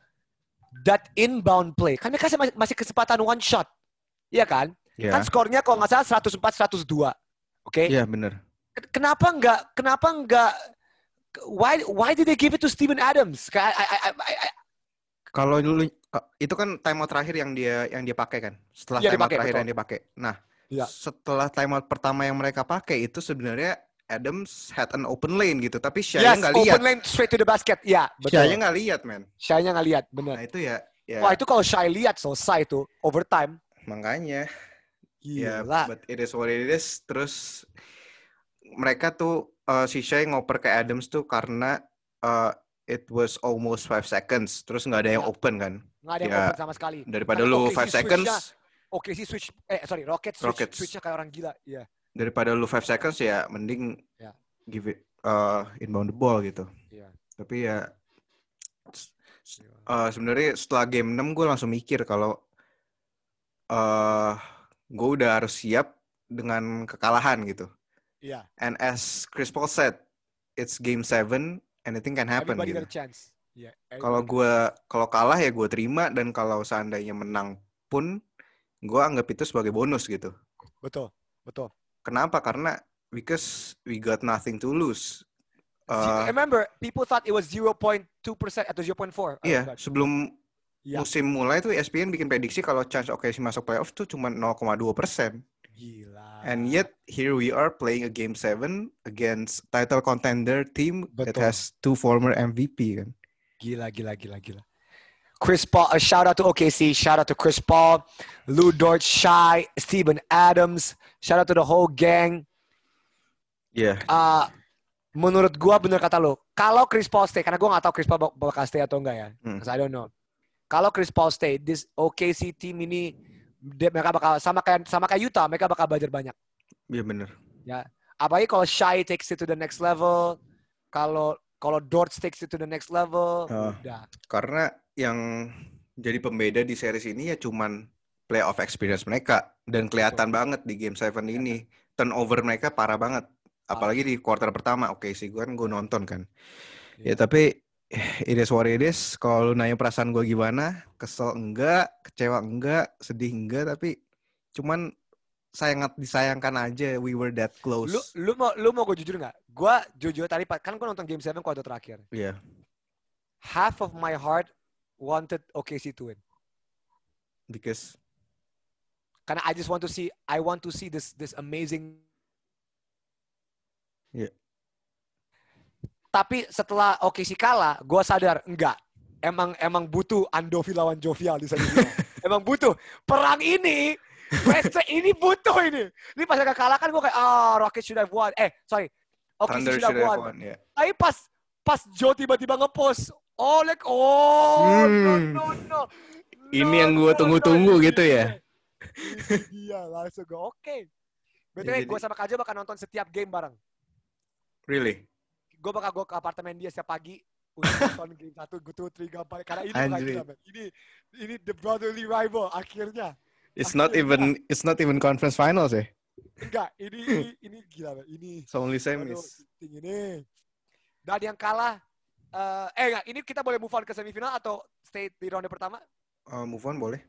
that inbound play kan mereka masih kesempatan one shot, iya kan? Yeah. Kan skornya kalau nggak salah 104-102, oke? Iya bener. Kenapa nggak? Why did they give it to Stephen Adams? Kalau dulu itu kan timeout terakhir yang dia pakai kan? Setelah timeout terakhir yang dia pakai. Nah. Ya. Setelah timeout pertama yang mereka pakai itu sebenarnya Adams had an open lane gitu, tapi Shai-nya nggak lihat. Open lane straight to the basket, ya. Shai-nya nggak lihat, man. Shai-nya nggak lihat, benar. Nah itu ya. Wah itu kalau Shai lihat selesai tuh overtime. Makanya. Gila. Ya, but it is what it is. Terus mereka tuh si Shai ngoper ke Adams tuh karena it was almost 5 seconds. Terus nggak ada yang open kan? Nggak ada yang open sama sekali. Daripada lu 5 seconds. OKC switch, Rockets. Switchnya kayak orang gila, ya. Yeah. Daripada lu 5 seconds ya, mending give it inbound the ball gitu. Yeah. Tapi ya, sebenarnya setelah game 6 gue langsung mikir kalau gue udah harus siap dengan kekalahan gitu. Yeah. And as Chris Paul said, it's game 7, anything can happen. Everybody got a chance. Yeah, kalau kalah ya gue terima dan kalau seandainya menang pun gue anggap itu sebagai bonus gitu. Betul. Kenapa? Karena because we got nothing to lose. Remember, people thought it was 0.2% atau 0.4. Iya, sebelum musim mulai tuh ESPN bikin prediksi kalau chance OKC masuk playoff tuh cuma 0.2%. Gila. And yet here we are playing a game 7 against title contender team that has 2 former MVP kan. Gila. Chris Paul, a shout out to OKC, shout out to Chris Paul, Lu Dort, Shai, Stephen Adams, shout out to the whole gang. Yeah. Menurut gua bener kata lo, kalau Chris Paul stay, karena gua nggak tahu Chris Paul bakal stay atau enggak ya, because I don't know. Kalau Chris Paul stay, this OKC team ini mereka bakal sama kayak Utah, mereka bakal belajar banyak. Iya benar. Ya, apalagi kalau Shai takes it to the next level, kalau Dort takes it to the next level, udah. Karena yang jadi pembeda di series ini ya cuman playoff experience mereka dan kelihatan banget di game 7 ini. Turnover mereka parah banget. Apalagi di quarter pertama. Oke sih, gue nonton kan. Ya tapi it is what it is. Kalau lu nanya perasaan gue gimana, kesel enggak, kecewa enggak, sedih enggak, tapi cuman sangat disayangkan aja, we were that close. Lu mau gue jujur enggak? Gue jujur tadi kan gue nonton game 7 quarter terakhir. Iya. Yeah. Half of my heart wanted OKC to win. Because karena I just want to see, this amazing. Yeah. Tapi setelah OKC kalah, gue sadar enggak. Emang butuh Andovi lawan Jovial di sana. Emang butuh perang ini. Western ini butuh ini. Ini pas mereka kalah kan gue kayak Rockets should have won. OKC should have won. Yeah. Tapi pas Joe tiba-tiba ngepost, no. Ini yang gue tunggu-tunggu gitu ya. Iya langsung gue oke. Betul, gue sama Kajo bakal nonton setiap game bareng. Really? Gue bakal gue ke apartemen dia setiap pagi untuk nonton game 1, 2, 3, 4. Karena ini bukan kita, man. Ini the brotherly rival akhirnya. It's not even conference finals ya. Enggak, ini gila, man. Ini so only semis. Ini. Dan yang kalah, enggak. Ini kita boleh move on ke semifinal atau stay di ronde pertama? Move on boleh.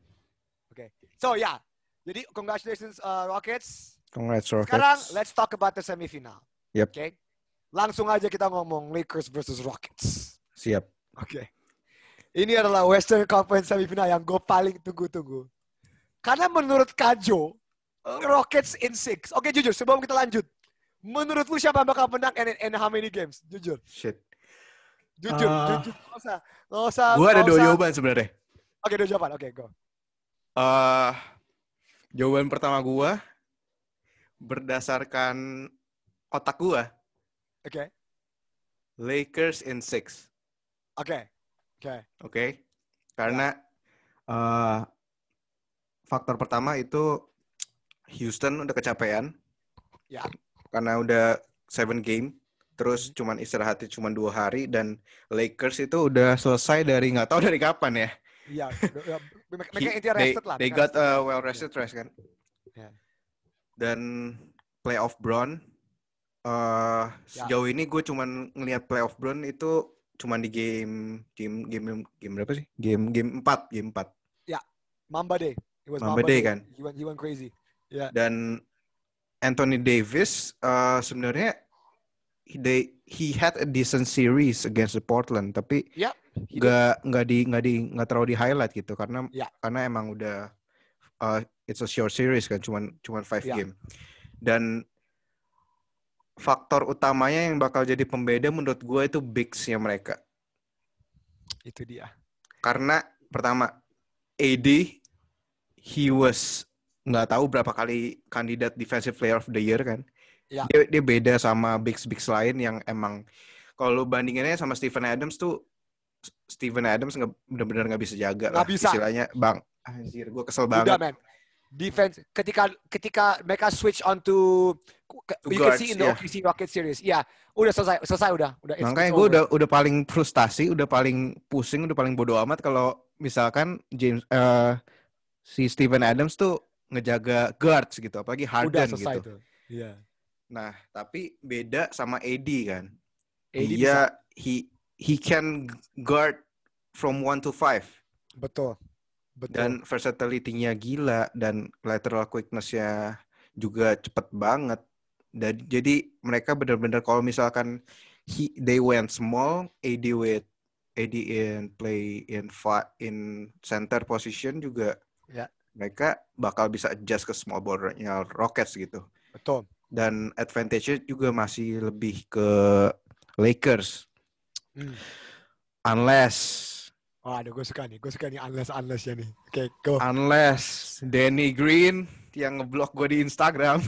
Okay. So yeah. Jadi congratulations Rockets. Congrats Rockets. Sekarang let's talk about the semifinal. Yep. Okay. Langsung aja kita ngomong Lakers versus Rockets. Siap. Okay. Ini adalah Western Conference semifinal yang gue paling tunggu-tunggu. Karena menurut Kajo, Rockets in 6. Okay, jujur sebelum kita lanjut, menurut lu siapa bakal menang and how many games? Jujur. Shit. Jujur. Nggak usah. Gue ada 2 jawaban sebenarnya. Okay, 2 jawaban. Okay, go. Jawaban pertama gua berdasarkan otak gua. Okay. Lakers in 6. Okay. Karena faktor pertama itu Houston udah kecapean. Ya. Yeah. Karena udah 7 game. Terus cuman istirahatnya cuman 2 hari dan Lakers itu udah selesai dari nggak tahu dari kapan ya. Iya, mereka intinya rested lah. They got a well rested rest kan. Yeah. Dan playoff Brown sejauh ini gue cuman ngelihat playoff Brown itu cuman di game berapa sih? Game 4. Ya, yeah. Mamba Day kan. He went crazy. Yeah. Dan Anthony Davis sebenarnya he had a decent series against the Portland tapi yeah. Nggak terlalu di highlight gitu karena emang udah it's a short series kan cuman 5 game dan faktor utamanya yang bakal jadi pembeda menurut gue itu bigsnya mereka itu dia karena pertama AD he was nggak tahu berapa kali kandidat defensive player of the year kan dia beda sama bigs lain yang emang kalau bandinginnya sama Stephen Adams benar-benar nggak bisa jaga lah istilahnya bang. Anjir, gue kesel banget. Udah, man. Defense ketika mereka switch on to we guards, can see in the OKC Rocket series. Ya, udah selesai udah. Makanya gue udah paling frustasi, udah paling pusing, udah paling bodoh amat kalau misalkan si Stephen Adams tuh ngejaga guards gitu, apalagi Harden udah gitu. Iya. Yeah. Nah, tapi beda sama AD kan. AD dia bisa. He can guard from 1 to 5. Betul. Dan versatility-nya gila dan lateral quickness-nya juga cepet banget. Dan jadi mereka benar-benar kalau misalkan they went small, AD in play in center position juga. Ya. Mereka bakal bisa adjust ke small ball-nya Rockets gitu. Betul. Dan advantage-nya juga masih lebih ke Lakers. Unless gue suka nih unless ya nih. Okay, go. Unless Danny Green yang ngeblok gue di Instagram.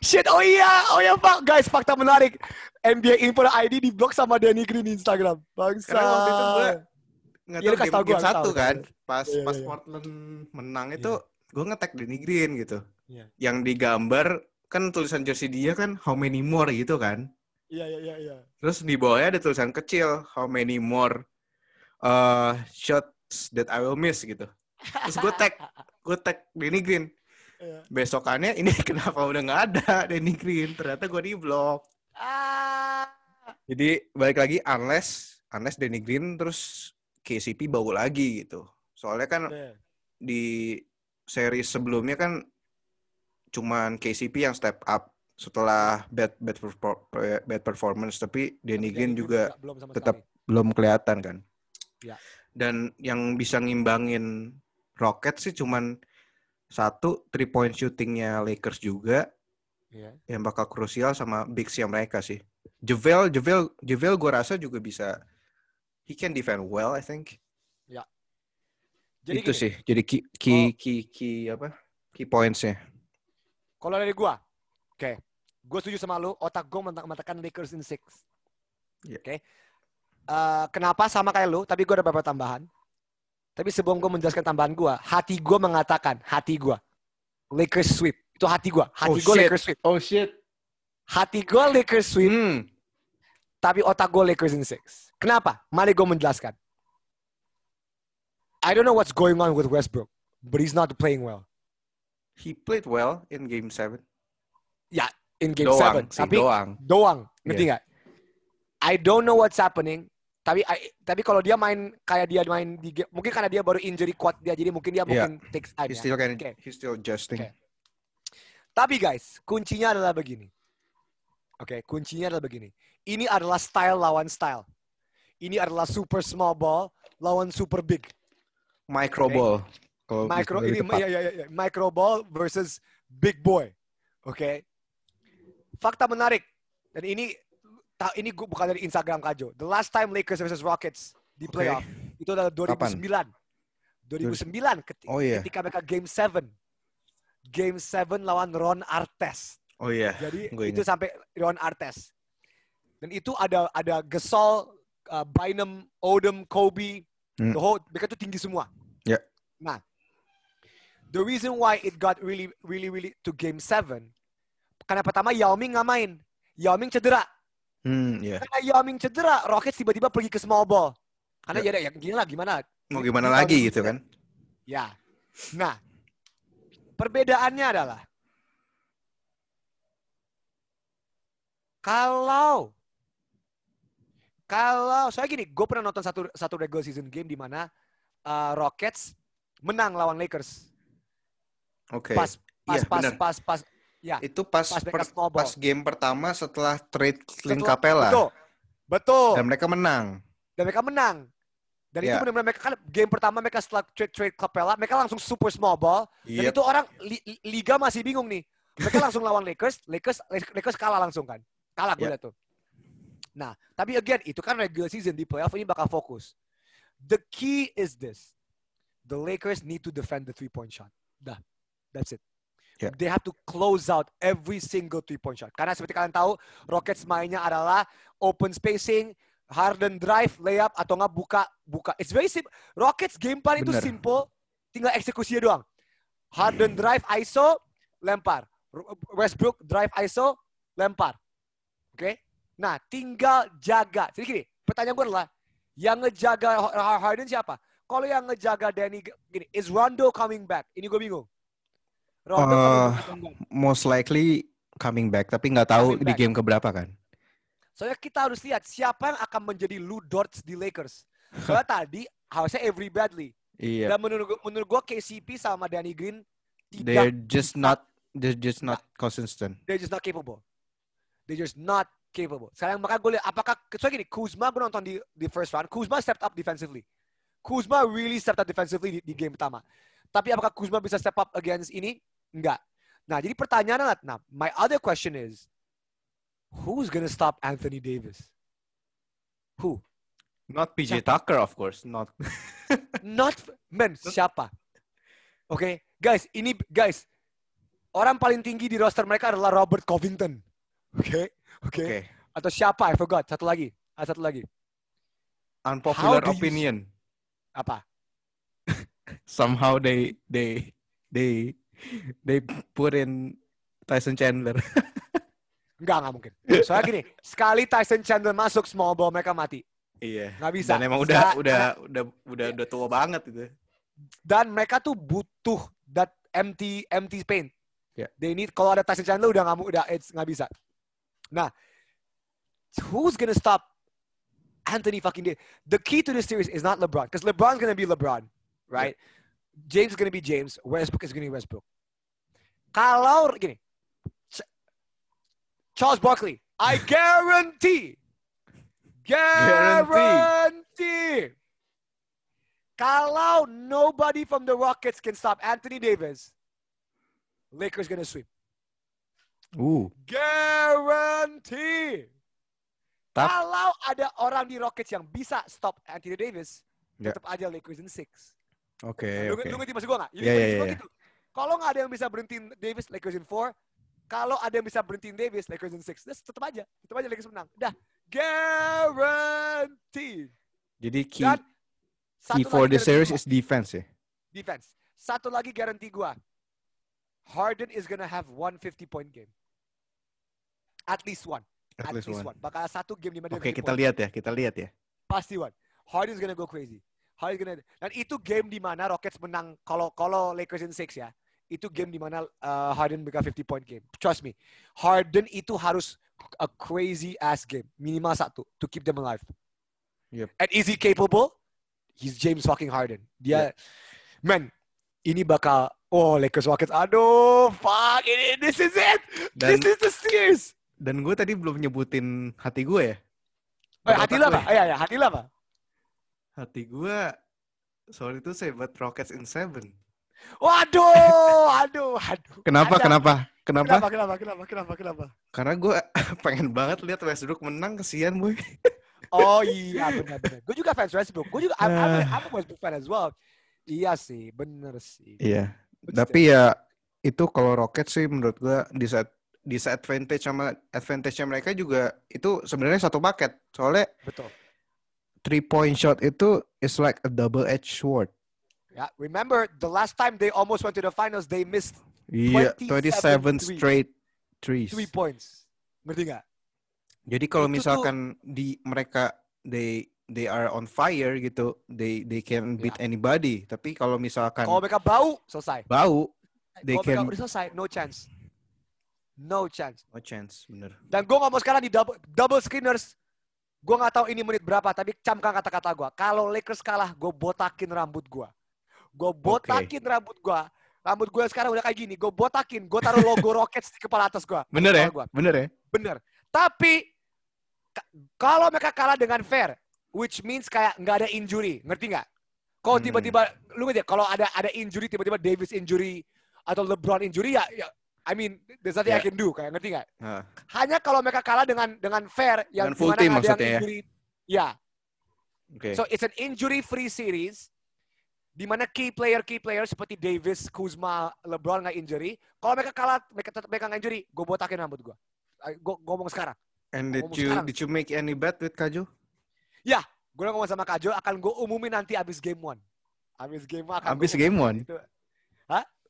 Shit. Oh iya Pak, guys, fakta menarik. NBA Insider ID diblok sama Danny Green di Instagram. Bangsa. Karena waktu itu gue nggak tahu game satu kan, pas Portland menang itu gue nge-tag Danny Green gitu, yang digambar kan tulisan jersey dia kan how many more gitu kan. Iya. Terus di bawahnya ada tulisan kecil how many more shots that I will miss gitu. Terus gue tag Danny Green. Besokannya ini kenapa udah nggak ada Danny Green? Ternyata gue di-block. Jadi balik lagi unless Danny Green terus KCP bau lagi gitu. Soalnya kan di seri sebelumnya kan cuman KCP yang step up setelah bad performance, tapi Danny Green juga tetap belum kelihatan kan. Ya. Dan yang bisa ngimbangin Rockets sih cuman satu 3-point shooting-nya Lakers juga. Yang bakal krusial sama bigs-nya mereka sih. Javel gue rasa juga bisa, he can defend well I think. Ya. Jadi itu gini, sih. Jadi key points-nya. Kalau dari gue, oke. Gue setuju sama lu, otak gue mengatakan Lakers in 6. Oke. Kenapa sama kayak lu, tapi gue ada beberapa tambahan. Tapi sebelum gue menjelaskan tambahan gue, hati gue mengatakan, Lakers sweep. Itu hati gue. Lakers sweep. Oh shit. Hati gue Lakers sweep. Tapi otak gue Lakers in 6. Kenapa? Mari gue menjelaskan. I don't know what's going on with Westbrook, but he's not playing well. He played well in game 7. Ya, in game 7. Tapi doang. Ngerti nggak? I don't know what's happening. Tapi kalau dia main kayak dia main di game, mungkin karena dia baru injury quad dia, jadi mungkin dia mungkin takes time. He's still adjusting. Tapi guys, kuncinya adalah begini. Ini adalah style lawan style. Ini adalah super small ball lawan super big. Micro ball. Micro ball versus big boy. Oke. Fakta menarik. Dan ini gue bukan dari Instagram Kajo. The last time Lakers versus Rockets di playoff itu adalah 2009. Kapan? 2009 ketika mereka game 7. Game 7 lawan Ron Artest. Oh iya. Yeah. Jadi itu sampai Ron Artest. Dan itu ada Gasol, Bynum, Odom, Kobe. The whole, mereka tuh tinggi semua. Ya. Yeah. Nah, the reason why it got really to game 7, karena pertama Yao Ming nggak main, Yao Ming cedera. Karena Yao Ming cedera, Rockets tiba-tiba pergi ke small ball. Karena ya gila gimana? Mau gimana lagi gitu kan? Ya. Nah, perbedaannya adalah kalau soalnya gini, gue pernah nonton satu regular season game di mana Rockets menang lawan Lakers. Oke. Pas. Ya. Itu pas game pertama setelah trade Clint Capela. Betul. Dan mereka menang. Dan itu benar-benar mereka kan game pertama mereka setelah trade Capela, mereka langsung super small ball. Dan itu orang liga masih bingung nih. Mereka langsung lawan Lakers kalah langsung kan. Kalah gue lihat tuh. Nah, tapi again, itu kan regular season, di playoff ini bakal fokus. The key is this. The Lakers need to defend the 3-point shot. Dah. That's it. Yeah. They have to close out every single 3-point shot. Karena seperti kalian tahu, Rockets mainnya adalah open spacing, Harden drive, layup, atau nggak buka. It's very simple. Rockets game plan itu simple, tinggal eksekusinya doang. Harden drive, ISO, lempar. Westbrook drive, ISO, lempar. Oke? Nah, tinggal jaga. Jadi gini, pertanyaan gue adalah, yang ngejaga Harden siapa? Kalau yang ngejaga Danny, gini, is Rondo coming back? Ini gue bingung. Rondo most likely coming back, tapi nggak tahu di game keberapa kan? Soalnya kita harus lihat siapa yang akan menjadi Lu Dortz di Lakers. Soalnya tadi harusnya Avery Bradley. Iya. Dan menurut gue KCP sama Danny Green they're just not consistent. They're just not capable. Sekarang maka gue lihat apakah soalnya gini, Kuzma gue nonton di first round, Kuzma stepped up defensively. Kuzma really stepped up defensively di game pertama. Tapi apakah Kuzma bisa step up against ini? Enggak. Nah, jadi pertanyaan adalah, my other question is, who's gonna stop Anthony Davis? Who? Not PJ Tucker, of course. Siapa? Oke, guys, orang paling tinggi di roster mereka adalah Robert Covington. Oke. Atau siapa? I forgot. Satu lagi. Unpopular opinion. Apa? Somehow they put in Tyson Chandler. Enggak mungkin. Soalnya gini, sekali Tyson Chandler masuk semua bola mereka mati. Iya. Enggak bisa. Dan emang udah tua banget itu. Dan mereka tuh butuh that empty paint. Yeah. They need, kalau ada Tyson Chandler udah enggak bisa. Nah, who's gonna stop Anthony fucking Davis? The key to this series is not LeBron, because LeBron's gonna be LeBron, right? Yeah. James is gonna be James. Westbrook is gonna be Westbrook. Kalau gini, Charles Barkley, I guarantee. Kalau nobody from the Rockets can stop Anthony Davis, Lakers gonna sweep. Ooh. Guarantee. Kalau ada orang di Rockets yang bisa stop Anthony Davis, tetap aja Lakers in 6. Oke. Lu ngerti maksud gue nggak? Iya. Kalau nggak ada yang bisa berhentiin Davis, Lakers in 4. Kalau ada yang bisa berhentiin Davis, Lakers in 6. Tetap aja Lakers menang. Dah. Guarantee. Jadi key for the series is defense ya? Defense. Satu lagi guarantee gue. Harden is gonna have 150-point game. At least one. At least one. Bakal satu game di mana. Oke, kita lihat ya. Pasti one. Harden's gonna go crazy. Dan itu game di mana Rockets menang. Kalau Lakers in 6 ya, itu game di mana Harden bakal 50-point game. Trust me. Harden itu harus a crazy ass game. Minimal satu to keep them alive. Yep. And is he capable? He's James fucking Harden. Dia, man, ini bakal Lakers Rockets. Aduh, fuck it. This is it. This is the series. Dan gue tadi belum nyebutin hati gue ya. Hati lo apa? Hati gue, sorry tuh saya buat Rockets in 7. Waduh. Kenapa? Karena gue pengen banget lihat Westbrook menang, kesian boy. Oh iya, benar. Gue juga fans Westbrook. Gue juga, I'm a Westbrook fan as well. Iya sih, bener sih. Iya, tapi ya itu kalau Rockets sih menurut gue disadvantage sama advantage-nya mereka juga itu sebenarnya satu paket. Soalnya 3-point shot itu is like a double-edged sword. Yeah, remember the last time they almost went to the finals, they missed 27 straight threes. 3 points. Ngerti nggak? Jadi kalau misalkan mereka they are on fire gitu, they can beat anybody. Tapi kalau misalkan kalau mereka bau, they can. Kalau mereka udah selesai, no chance, bener. Dan gue ngomong sekarang di double screeners. Gue gak tahu ini menit berapa, tapi camkan kata-kata gue. Kalau Lakers kalah, gue botakin rambut gue. Rambut gue sekarang udah kayak gini. Gue botakin, gue taruh logo Rockets di kepala atas gue. Bener ya? Tapi, kalau mereka kalah dengan fair, which means kayak gak ada injury. Ngerti gak? Kalau tiba-tiba, lu ngerti ya? Kalau ada injury, tiba-tiba Davis injury, atau LeBron injury, ya I mean, there's nothing I can do, kayak ngerti nggak? Hanya kalau mereka kalah dengan fair yang full team maksudnya injury, ya. Okay. So it's an injury-free series, di mana key player seperti Davis, Kuzma, LeBron nggak injury. Kalau mereka kalah, mereka nggak injury, gue botakin rambut gue. Gue ngomong sekarang. And did you make any bet with Kajo? Ya, gue ngomong sama Kajo, akan gue umumin nanti abis game 1. Hah?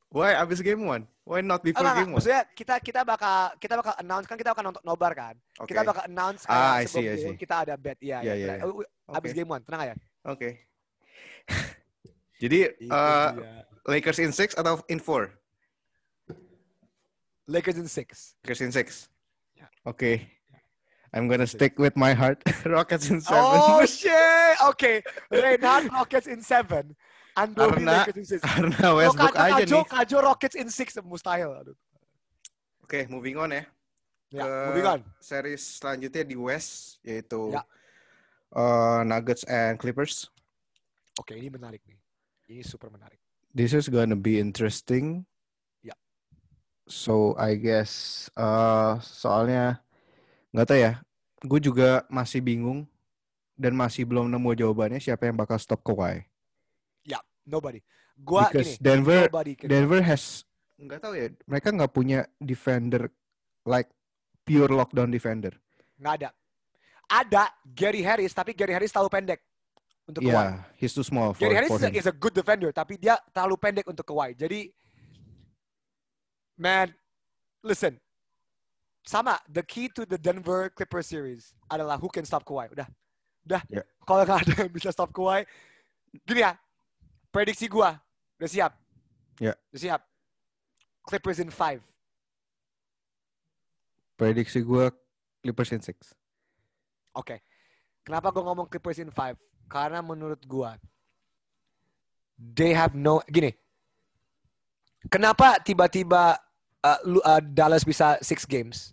Why abis game 1? Why not before game 1? Maksudnya kita bakal announce kan, kita akan nonton nobar kan. Okay. Kita bakal announce sebelum kita ada bet ya. Abis game 1, tenang aja. Oke. Jadi Lakers in 6 atau in 4? Lakers in 6. Yeah. Oke. Okay. I'm gonna stick with my heart. Rockets in 7. Oh shit. Oke. Reinhardt Rockets in 7. Karena Westbrook aja nih. Kajo Rockets in 6 mustahil. Oke, moving on ya. Moving on. Series selanjutnya di West yaitu Nuggets and Clippers. Oke, ini menarik nih. Ini super menarik. This is gonna be interesting. Ya. Yeah. So I guess soalnya nggak tahu ya. Gue juga masih bingung dan masih belum nemu jawabannya siapa yang bakal stop Kawhi. Nobody. Because Denver has, nggak tahu ya, mereka nggak punya defender like pure lockdown defender. Nggak ada. Ada Gary Harris, tapi Gary Harris terlalu pendek. untuk Kawhi. Yeah, he's too small for him. Giannis is a good defender, tapi dia terlalu pendek untuk Kawhi. Jadi, man, listen. Sama, the key to the Denver Clippers series adalah who can stop Kawhi. Udah. Yeah. Kalau nggak ada yang bisa stop Kawhi, gini ya, prediksi gua udah siap. Ya. Yeah. Udah siap. Clippers in 5. Prediksi gua Clippers in 6. Oke. Okay. Kenapa gua ngomong Clippers in 5? Karena menurut gua they have no, gini. Kenapa tiba-tiba Dallas bisa 6 games?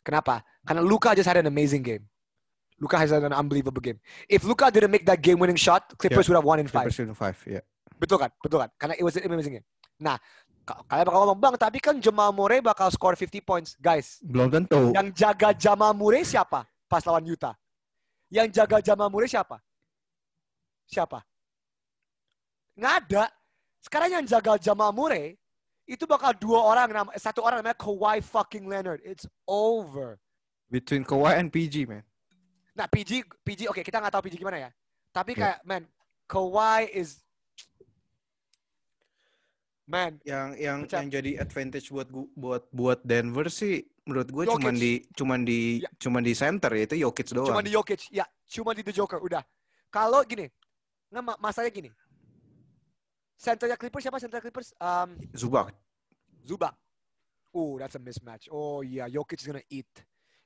Kenapa? Karena Luka just had an amazing game. Luka has had an unbelievable game. If Luka didn't make that game-winning shot, Clippers would have won in 5. Clippers in 5, yeah. Betul kan? Karena it was an amazing game. Nah, kalian bakal ngomong, bang, tapi kan Jamal Murray bakal score 50 points. Guys, belum tentu. Yang jaga Jamal Murray siapa? Pas lawan Utah. Yang jaga Jamal Murray siapa? Nggak ada. Sekarang yang jaga Jamal Murray, itu bakal satu orang namanya Kawhi fucking Leonard. It's over. Between Kawhi and PG, man. Nah, PG, oke, kita nggak tahu PG gimana ya. Tapi kayak, man, Kawhi is... Man, yang jadi advantage buat Denver sih, menurut gue cuman di center, yaitu Jokic doang. Cuman di Jokic, ya. Cuman di The Joker, udah. Kalau gini, masalahnya gini. Centernya Clippers siapa? Zubac. Oh, that's a mismatch. Oh yeah, Jokic is gonna eat.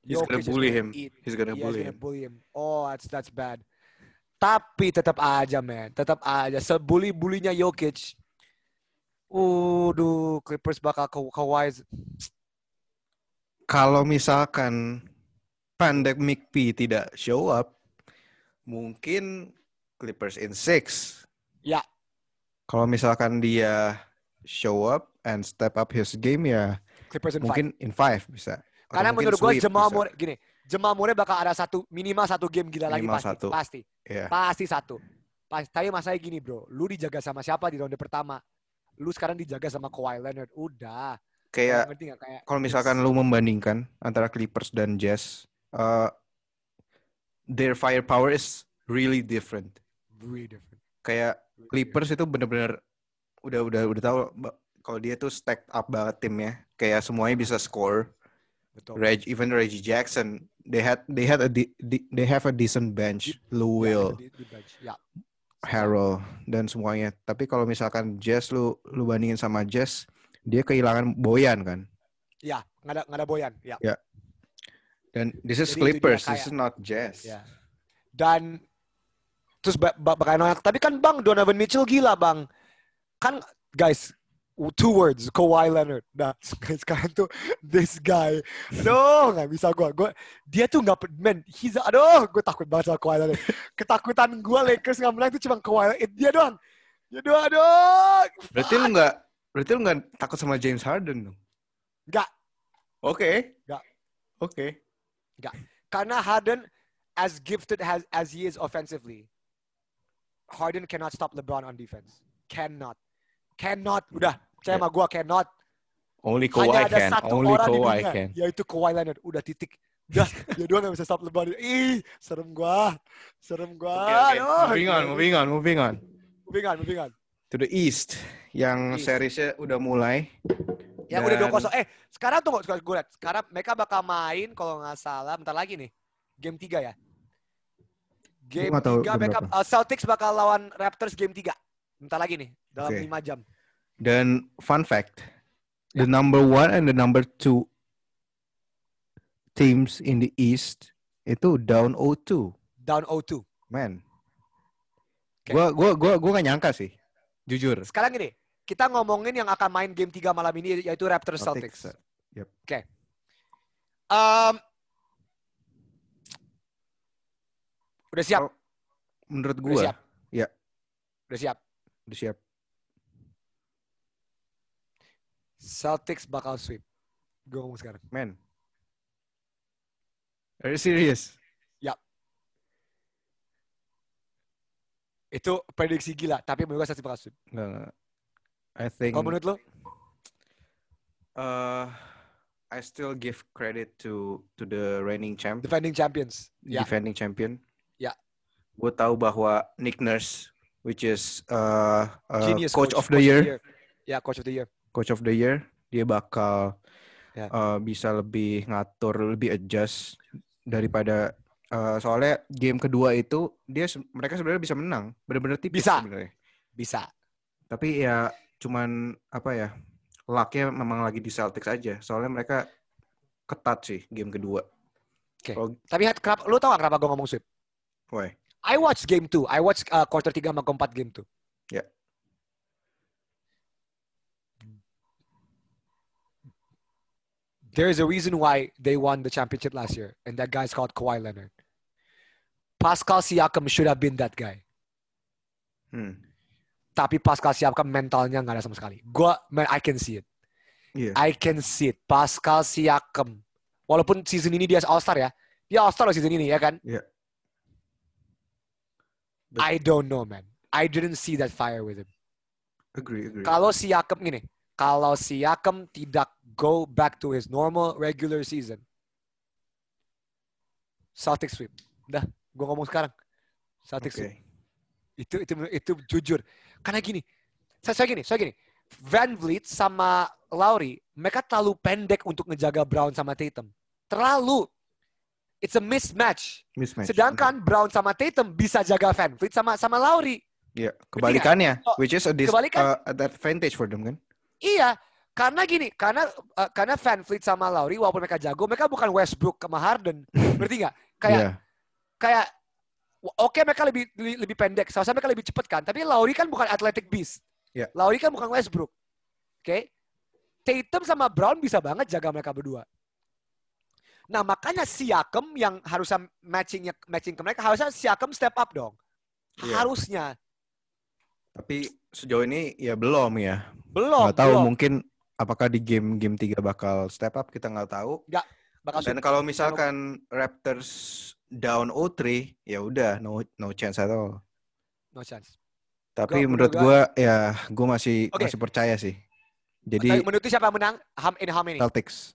He's gonna bully him. Oh, that's bad. Tapi tetap aja, man. Sebuli-bulinya Jokic. Clippers bakal Kawhi. Kalau misalkan pandemic P tidak show up, mungkin Clippers in 6. Ya. Kalau misalkan dia show up and step up his game, ya Clippers mungkin in 5 bisa. Karena menurut gue Jamal Murray bakal ada minimal satu game gila minimal lagi pasti. Yeah. Pasti satu. Tapi masalahnya gini, bro. Lu dijaga sama siapa di ronde pertama? Lu sekarang dijaga sama Kawhi Leonard. Udah. Kayak kalau misalkan lu membandingkan antara Clippers dan Jazz, their firepower is really different. Kayak Clippers itu benar-benar udah tahu kalau dia tuh stacked up banget timnya. Kayak semuanya bisa score. Betul. Even Reggie Jackson, they have a decent bench. Lou Will. Yeah. Harrell dan semuanya. Tapi kalau misalkan Jazz lu bandingin sama Jazz, dia kehilangan Boyan kan? Ya, nggak ada Boyan. Ya. Yeah. Dan this is Clippers, this is not Jazz. Yeah. Dan terus tapi kan bang Donovan Mitchell gila bang. Kan guys, 2 words Kawhi Leonard. Nah, sekarang tuh this guy. Aduh, nggak bisa gue. Dia tuh nggak man. Gue takut banget sama Kawhi Leonard. Ketakutan gue Lakers nggak menang itu cuma Kawhi Leonard. Dia doang. Aduh. Berarti lu nggak takut sama James Harden dong? Nggak. Oke. Nggak. Karena Harden as gifted as he is offensively, Harden cannot stop LeBron on defense. Cannot. Udah. Percaya sama gua, cannot. Only Kawhi can. Only Kawhi can. Yaitu Kawhi Leonard. Udah, titik. Udah. Dia doang yang bisa stop LeBron. Ih, serem gua. Okay. Oh, Moving on. To the East. Yang seriesnya udah mulai. Ya, udah 2-0. Sekarang tunggu. Gue liat. Sekarang mereka bakal main, kalau nggak salah, bentar lagi nih. Game 3 ya. Game 3 mereka. Celtics bakal lawan Raptors game 3. Bentar lagi nih. Dalam 5 jam. Dan fun fact, the number 1 and the number 2 teams in the East itu down 0-2. Man. Okay. Gua gak nyangka sih. Jujur. Sekarang gini, kita ngomongin yang akan main game 3 malam ini yaitu Raptors Celtics. Yep. Oke. Okay. Udah siap? Menurut gua. Udah siap. Ya. Udah siap. Celtics bakal sweep. Gue ngomong sekarang. Man. Are you serious? Yap. Itu prediksi gila. Tapi menurut gue Celtics bakal sweep. No. I think... Kalau menurut lo? I still give credit to the reigning champ. Defending champion. Yeah. gue tahu bahwa Nick Nurse, which is coach of the year. Ya, yeah, coach of the year, dia bakal bisa lebih ngatur, lebih adjust daripada soalnya game kedua itu dia mereka sebenarnya bisa menang, benar-benar tipis sebenarnya. Bisa. Tapi ya cuman apa ya? Luck-nya memang lagi di Celtics aja. Soalnya mereka ketat sih game kedua. Oke. Okay. Tapi kenapa, lu tau gak kenapa gue ngomong sweep? Why? I watch game 2. I watch quarter 3 sama keempat game 2. Ya. Yeah. There is a reason why they won the championship last year. And that guy's called Kawhi Leonard. Pascal Siakam should have been that guy. Tapi Pascal Siakam mentalnya gak ada sama sekali. I can see it. Yeah. I can see it. Pascal Siakam. Walaupun season ini dia all-star ya. Dia all-star loh season ini ya kan? Yeah. But I don't know, man. I didn't see that fire with him. Agree. Kalau Siakam gini. Kalau Siakam tidak go back to his normal regular season, Celtics sweep. Dah, gue ngomong sekarang. Celtics sweep. Itu jujur. Karena gini, saya gini. Van Vliet sama Lowry, mereka terlalu pendek untuk ngejaga Brown sama Tatum. Terlalu. It's a mismatch. Sedangkan Brown sama Tatum bisa jaga Van Vliet sama Lowry. Iya, yeah, kebalikannya. So, which is advantage for them kan? Iya, karena Van Vliet sama Lowry walaupun mereka jago, mereka bukan Westbrook sama Harden, berarti nggak? Kayak mereka lebih pendek, seharusnya mereka lebih cepat kan? Tapi Lowry kan bukan athletic beast, Lowry kan bukan Westbrook, oke? Tatum sama Brown bisa banget jaga mereka berdua. Nah makanya Siakam yang harusnya matching ke mereka, harusnya Siakam step up dong, harusnya. Tapi sejauh ini ya belum ya. Nggak tahu mungkin apakah di game 3 bakal step up, kita nggak tahu. Nggak. Dan kalau misalkan Raptors down 0-3, ya udah no chance at all. No chance. Tapi menurut gue masih percaya sih. Jadi menurut siapa yang menang? In how many? Celtics.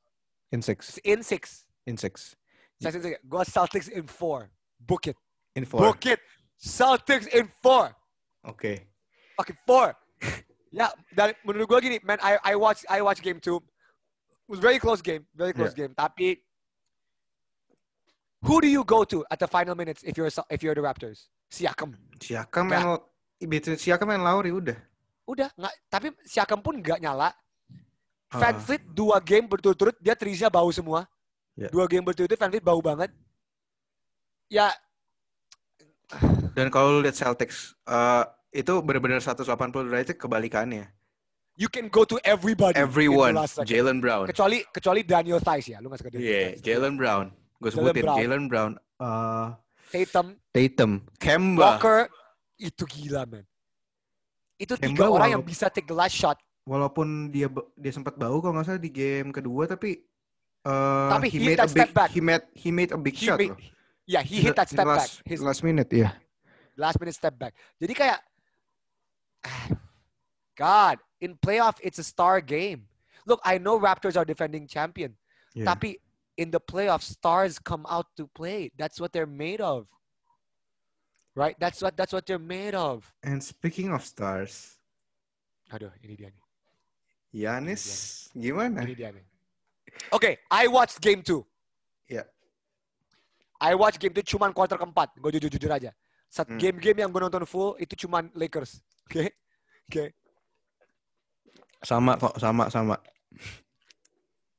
In 6. Gue Celtics in 4. Book it. Celtics in 4. Oke, 4. Ya, dan menurut gue gini, man, I watch game 2. It was very close game. Tapi, who do you go to at the final minutes if you're the Raptors? Siakam and Lowry udah. Nggak, tapi Siakam pun nggak nyala. Van Vliet 2 game berturut-turut dia three-nya bau semua. 2 game berturut-turut Van Vliet bau banget. Ya. Dan kalau lihat Celtics, itu benar-benar 180 derajat kebalikannya. You can go to everyone. Jaylen Brown. Kecuali Daniel Theis ya, lu nggak suka Daniel Theis. Yeah, Jaylen Brown. Gue sebutin Jaylen Brown. Tatum. Kemba. Walker itu gila man. Itu Kemba 3 orang yang bisa take the last shot. Walaupun dia sempat bau kalau nggak salah di game kedua, tapi he made a big shot. Loh. Yeah, he hit that step back. His last minute step back. Jadi kayak God, in playoff it's a star game. Look, I know Raptors are defending champion. Yeah. Tapi in the playoff, stars come out to play. That's what they're made of. Right? That's what they're made of. And speaking of stars. Aduh, ini dia nih. Giannis, gimana? Ini dia nih. Okay, I watched game 2. Yeah. I watched game 2 cuman quarter keempat. Gue jujur aja. Saat game-game yang gue nonton full itu cuman Lakers. Oke. Sama.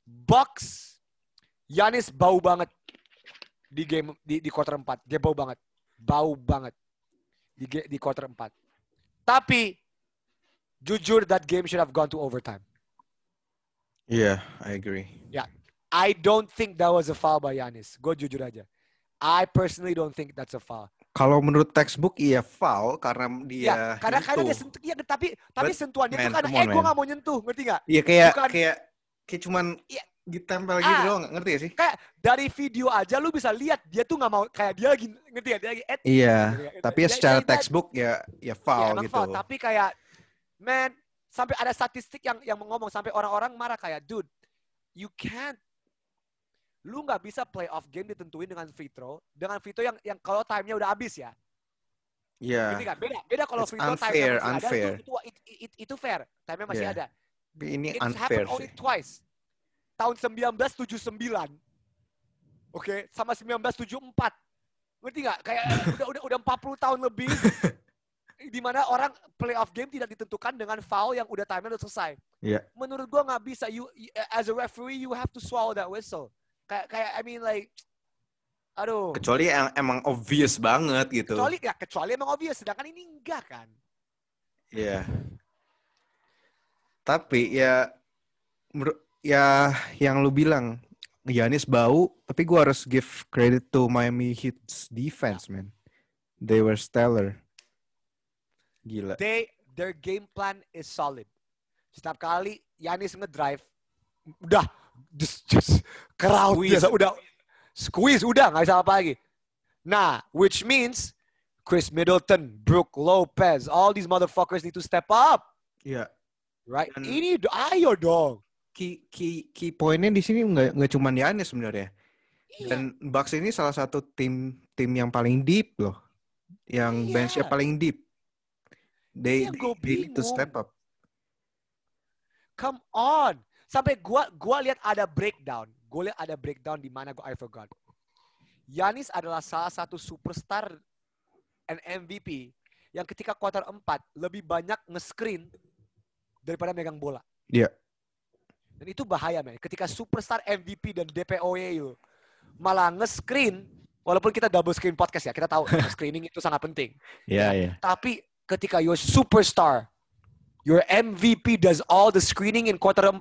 Bucks, Giannis bau banget di game di quarter 4. Dia bau banget di quarter 4. Tapi jujur that game should have gone to overtime. Yeah, I agree. Yeah, I don't think that was a foul by Giannis. Gue jujur aja. I personally don't think that's a foul. Kalau menurut textbook iya foul karena dia karena dia sentuh ya, tapi sentuhannya itu karena gue nggak mau nyentuh, ngerti nggak? Iya kayak cuman ditempel gitu doang, ngerti gak sih? Kayak dari video aja lu bisa lihat dia tuh nggak mau, kayak dia lagi ngerti ya, dia lagi tapi ya, secara textbook ya foul gitu. Foul, tapi kayak man sampai ada statistik yang ngomong sampai orang-orang marah kayak dude you can't. Lu nggak bisa playoff game ditentuin dengan free throw yang kalau timenya udah habis ya. Iya. Yeah. Beda kalau free throw time unfair. Itu fair. Time-nya masih ada. Ini it's unfair. It's happened only twice. Tahun 1979. Oke, sama 1974. Ngerti nggak? Kayak udah 40 tahun lebih di mana orang playoff game tidak ditentukan dengan foul yang udah time-nya udah selesai. Yeah. Menurut gua nggak bisa. You as a referee you have to swallow that whistle. Kayak I mean like aduh. Kecuali emang obvious banget gitu. Kecuali emang obvious, sedangkan ini enggak kan. Iya. Yeah. Tapi ya yang lu bilang Giannis bau, tapi gue harus give credit to Miami Heat's defense, man. They were stellar. Gila. Their game plan is solid. Setiap kali Giannis ngedrive, udah just crowd biasa udah squeeze udah nggak bisa apa lagi. Nah, which means Chris Middleton, Brook Lopez, all these motherfuckers need to step up. Iya. Yeah. Right. Dan ini ayo dong. Key point-nya di sini nggak cuma Giannis sebenarnya. Yeah. Dan Bucks ini salah satu tim yang paling deep loh. Yang bench-nya paling deep. They need to step up. Come on. Sampai gua lihat ada breakdown. Gue lihat ada breakdown di mana I forgot. Giannis adalah salah satu superstar and MVP yang ketika kuarter 4 lebih banyak nge-screen daripada megang bola. Iya. Yeah. Dan itu bahaya, men. Ketika superstar MVP dan DPOY itu malah nge-screen, walaupun kita double screen podcast ya, kita tahu screening itu sangat penting. Iya, yeah, iya. Yeah. Tapi ketika your superstar, your MVP does all the screening in kuarter 4,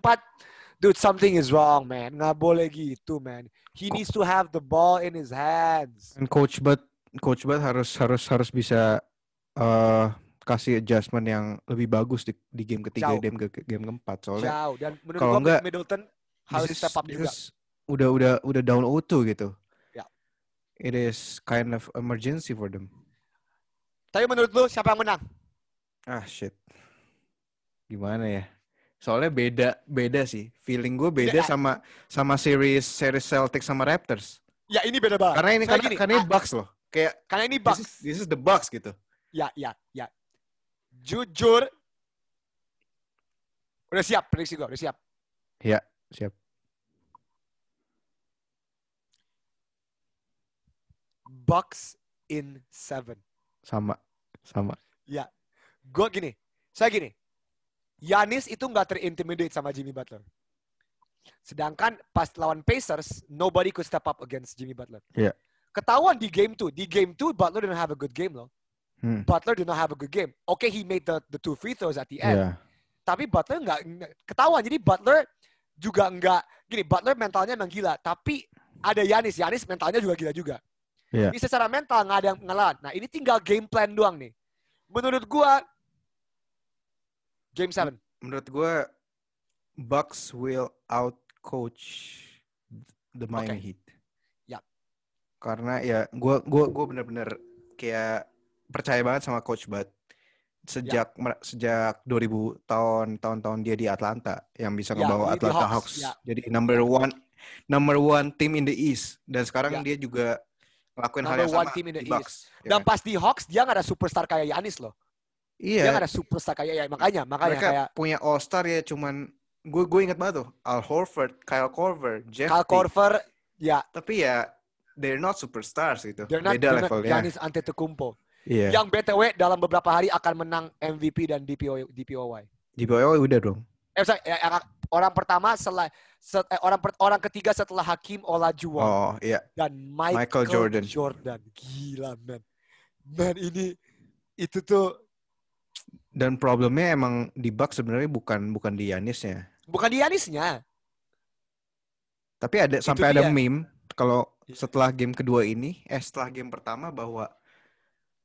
dude, something is wrong, man. Nggak boleh gitu, man. He needs to have the ball in his hands. And Coach Bud harus bisa kasih adjustment yang lebih bagus di game ketiga, game keempat soalnya. Jauh. Dan menurut kalau enggak Middleton harus step up juga. Udah down 0-2 gitu. Ya. Yeah. It is kind of emergency for them. Tapi menurut lu siapa yang menang? Ah shit. Gimana ya? Soalnya beda sih. Feeling gue beda sama series Celtics sama Raptors. Ya ini beda banget. Karena ini karena Bucks loh. Kayak karena ini Bucks. This is the Bucks gitu. Ya. Jujur. Udah siap prediksi gue, udah siap. Ya, siap. Bucks in 7. Sama. Ya. Saya gini. Giannis itu nggak terintimidate sama Jimmy Butler. Sedangkan pas lawan Pacers, nobody could step up against Jimmy Butler. Yeah. Ketahuan di game 2. Di game 2, Butler didn't have a good game loh. Butler did not have a good game. Okay, he made the 2 free throws at the end. Yeah. Tapi Butler nggak ketahuan. Jadi Butler juga nggak gini. Butler mentalnya emang gila. Tapi ada Giannis. Giannis mentalnya juga gila juga. Yeah. Ini secara mental nggak ada yang ngelawan. Nah ini tinggal game plan doang nih. Menurut gua. Game 7. Menurut gue, Bucks will outcoach the Miami Heat. Ya. Karena ya, gue benar-benar kayak percaya banget sama Coach Bud sejak 2000 tahun dia di Atlanta yang bisa ngebawa Atlanta Hawks. Jadi number one team in the East. Dan sekarang dia juga ngelakuin hal yang sama di Bucks. Dan pas di Hawks dia nggak ada superstar kayak Giannis loh. Iya. Dia gak ada superstar kayak ya, makanya mereka kayak punya all star ya cuman gue ingat banget tuh Al Horford, Kyle Korver, Jeff T. Tapi ya they're not superstars gitu. Beda levelnya. Giannis Antetokounmpo. Iya. Yang BTW dalam beberapa hari akan menang MVP dan DPOY. DPOY udah dong. Orang pertama orang ketiga setelah Hakeem Olajuwon. Oh, iya. Dan Michael Jordan. Gila, man. Man ini itu tuh. Dan problemnya emang di Bucks sebenarnya bukan di Giannisnya. Bukan di Giannisnya. Tapi ada itu sampai dia. Ada meme kalau setelah game kedua ini, setelah game pertama bahwa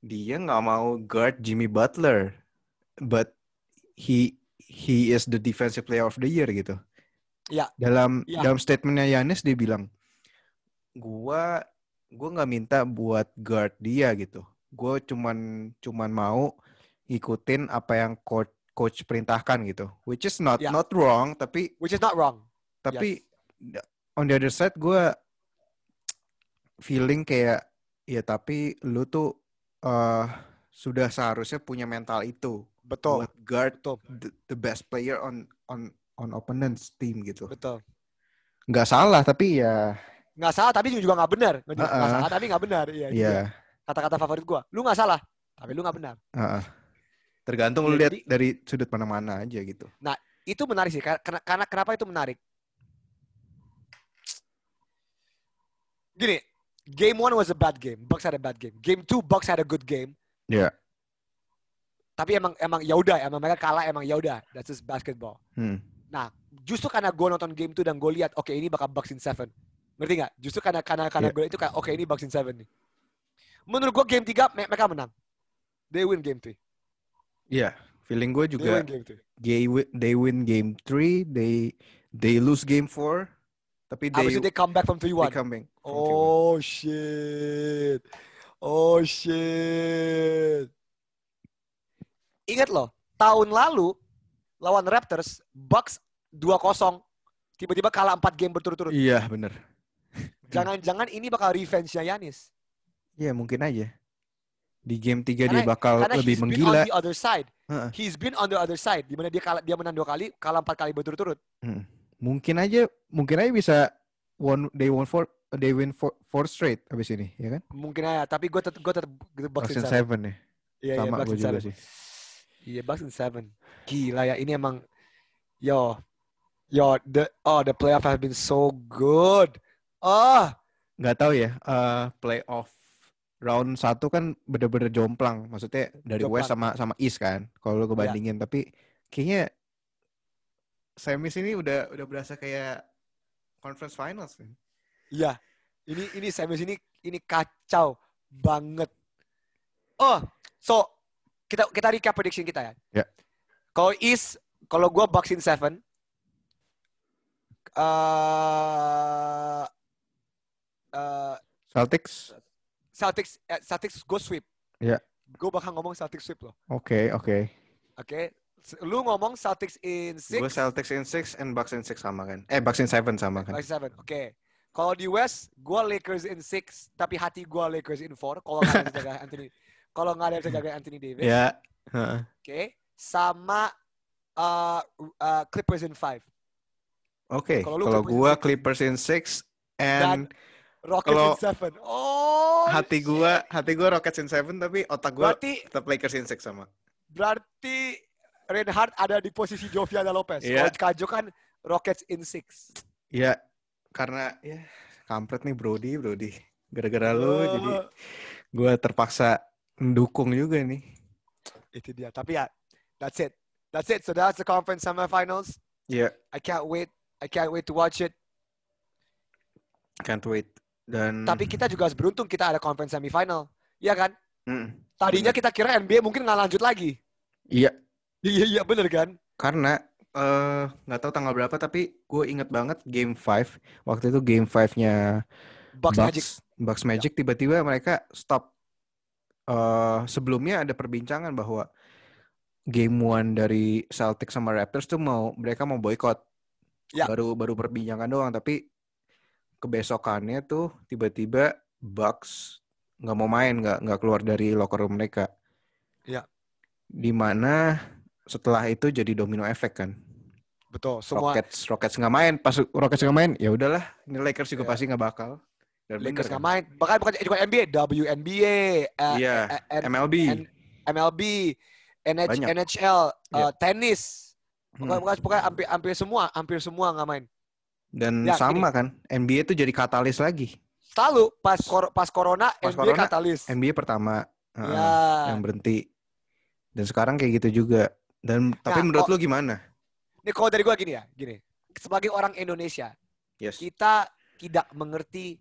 dia nggak mau guard Jimmy Butler, but he is the defensive player of the year gitu. Ya. Dalam statementnya Giannis dia bilang, gua nggak minta buat guard dia gitu. Gua cuman mau ikutin apa yang coach perintahkan gitu, which is not wrong, tapi which is not wrong. Tapi on the other side gue feeling kayak ya tapi lu tuh sudah seharusnya punya mental itu. Betul. Buat guard the best player on opponent's team gitu. Betul. Nggak salah tapi ya. Nggak salah tapi juga nggak benar. Nggak salah tapi nggak benar. Iya. Yeah. Kata-kata favorit gue. Lu nggak salah tapi lu nggak benar. Tergantung lu lihat dari sudut pandang mana aja gitu. Nah itu menarik sih. Karena kenapa itu menarik? Gini, game 1 was a bad game. Bucks had a bad game. Game 2 Bucks had a good game. Ya. Yeah. Tapi emang ya udah, emang mereka kalah, emang ya udah. That's just basketball. Nah, justru karena gue nonton game 2 dan gue lihat, oke, ini bakal Bucks in 7. Ngerti nggak? Justru karena gue itu kayak, oke, ini Bucks in 7 nih. Menurut gue game 3 mereka menang. They win game 3. Iya, yeah, feeling gue juga. They win game 3, they lose game 4. Tapi they come back from 3-1. Oh 3-1. Shit. Oh shit. Ingat loh, tahun lalu lawan Raptors, Bucks 2-0. Tiba-tiba kalah 4 game berturut-turut. Iya, benar. Jangan-jangan ini bakal revenge-nya Giannis. Iya, mungkin aja. Di game 3 dia bakal lebih menggila. He's been on the other side. He's been on the other side. Dimana dia menang 2 kali, kalah 4 kali berturut-turut. Mungkin aja bisa they win four straight abis ini, ya kan? Mungkin aja, tapi gue tetap Bucks in 7 ya. Iya, sama gue juga sih. Iya, Bucks in 7. Gila ya, ini emang the playoff have been so good. Nggak tahu ya, playoff round 1 kan bener-bener jomplang, maksudnya dari West sama East kan, kalau lo kebandingin, tapi kayaknya semis ini udah berasa kayak conference finals kan? Iya, ini semis ini kacau banget. So kita recap prediction kita ya. Yeah. Kalau gue Bucks in 7, Celtics gue sweep. Iya. Yeah. Gue bakal ngomong Celtics sweep loh. Oke. Lu ngomong Celtics in 6. Gue Celtics in 6 and Bucks in 6 sama kan? Bucks in 7 sama kan? Bucks in 7, oke. Kalau di West, gue Lakers in 6, tapi hati gue Lakers in 4. Kalau nggak ada yang jaga Anthony, Davis. Ya. Yeah. Oke. Sama Clippers in 5. Oke. Kalau gue Clippers in 6 and Rockets in 7. Hati gue Rockets in 7 tapi otak gue tetap Lakers in 6 sama. Berarti Reinhardt ada di posisi Joviana Lopez. Yeah. Kalau Kajo kan Rockets in 6. Iya, karena kampret nih Brody. Gara-gara lu jadi gue terpaksa mendukung juga nih. Itu dia. Tapi ya, that's it. So that's the conference semifinals. Iya. Yeah. I can't wait to watch it. Can't wait. Tapi kita juga harus beruntung kita ada conference semifinal. Iya kan? Tadinya kita kira NBA mungkin nggak lanjut lagi. Iya. Iya benar kan? Karena nggak tahu tanggal berapa tapi gue inget banget game 5 waktu itu game 5-nya Bucks Magic tiba-tiba mereka stop. Sebelumnya ada perbincangan bahwa game 1 dari Celtics sama Raptors tuh mereka mau boykot. Ya. Baru perbincangan doang tapi kebesokannya tuh tiba-tiba Bucks nggak mau main nggak keluar dari locker room mereka. Ya. Dimana setelah itu jadi domino efek kan. Betul. Semua Rockets nggak main, pas Rockets nggak main, ya udahlah. Ini Lakers juga pasti nggak bakal. Dan Lakers nggak main. Bahkan bukan NBA, WNBA, MLB, NHL, tenis. Bukan hampir semua nggak main. Dan ya, sama kan, NBA itu jadi katalis lagi. Selalu pas corona, NBA katalis. NBA pertama yang berhenti. Dan sekarang kayak gitu juga. Tapi menurut lu gimana? Ini kalau dari gue gini. Sebagai orang Indonesia, kita tidak mengerti.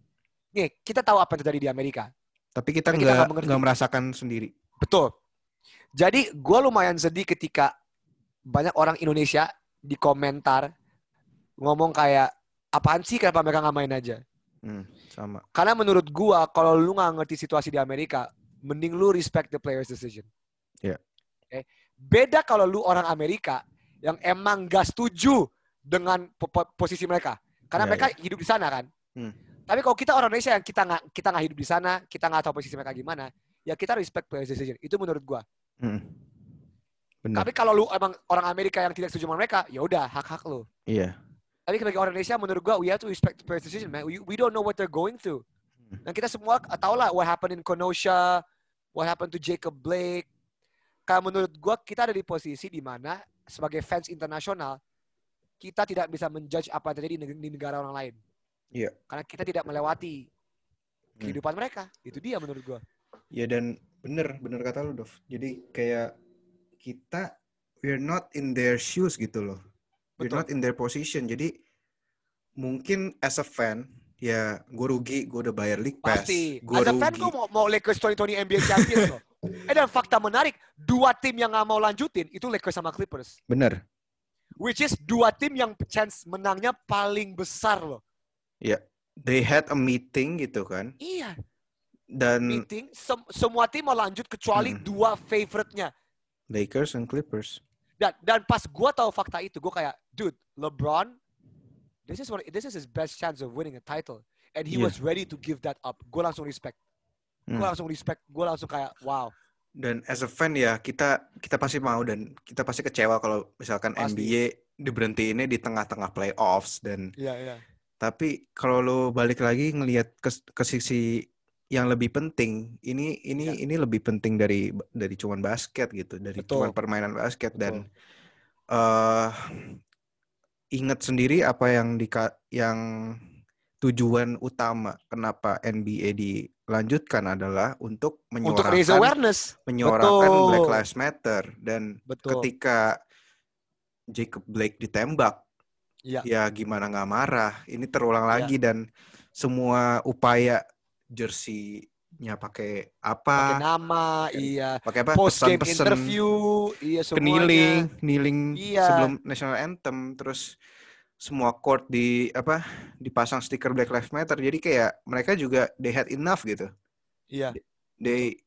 Nih, kita tahu apa yang terjadi di Amerika. Tapi kita nggak merasakan sendiri. Betul. Jadi gue lumayan sedih ketika banyak orang Indonesia di komentar ngomong kayak, apaan sih kenapa mereka nggak main aja? Sama. Karena menurut gue, kalau lu nggak ngerti situasi di Amerika, mending lu respect the player's decision. Iya. Yeah. Beda kalau lu orang Amerika yang emang gak setuju dengan posisi mereka, karena mereka hidup di sana kan. Tapi kalau kita orang Indonesia yang kita nggak hidup di sana, kita nggak tahu posisi mereka gimana, ya kita respect players decision. Itu menurut gue. Tapi kalau lu emang orang Amerika yang tidak setuju sama mereka, ya udah hak-hak lu. Iya. Tapi sebagai orang Indonesia menurut gue, we have to respect the players decision, man. We don't know what they're going through. Dan kita semua tahu lah what happened in Kenosha, what happened to Jacob Blake. Karena menurut gue kita ada di posisi di mana sebagai fans internasional kita tidak bisa menjudge apa yang terjadi di negara orang lain. Iya. Yeah. Karena kita tidak melewati kehidupan mereka. Itu dia menurut gue. Ya, dan bener kata lu, Dov. Jadi kayak kita we're not in their shoes gitu loh. We're not in their position. Jadi mungkin as a fan ya gue rugi, gue udah bayar league pass. Pasti. As a fan gue mau Lakers 2020 NBA champion loh. Dan fakta menarik, dua tim yang gak mau lanjutin itu Lakers sama Clippers. Bener. Which is dua tim yang chance menangnya paling besar loh. Iya. Yeah. They had a meeting gitu kan. Iya. Dan meeting, semua tim mau lanjut kecuali dua favorite-nya. Lakers and Clippers. Dan pas gue tahu fakta itu, gue kayak, dude, LeBron, this is his best chance of winning a title, and he was ready to give that up. Gue langsung respect. Gue langsung respect. Gue langsung kayak, wow. Dan as a fan ya kita pasti mau dan kita pasti kecewa kalau misalkan pasti. NBA diberhentiinnya di tengah-tengah playoffs dan. Yeah. Tapi kalau lo balik lagi ngelihat ke sisi yang lebih penting, ini lebih penting dari cuman basket gitu, dari cuman permainan basket. Betul. Dan ingat sendiri apa yang tujuan utama kenapa NBA dilanjutkan adalah untuk menyuarakan Black Lives Matter. Dan ketika Jacob Blake ditembak, ya gimana nggak marah? Ini terulang lagi dan semua upaya jersey-nya pakai apa? Pakai nama, pakai apa? Post-game interview, semuanya. Kneeling sebelum National Anthem, terus semua court dipasang stiker Black Lives Matter. Jadi kayak mereka juga they had enough gitu. Iya. They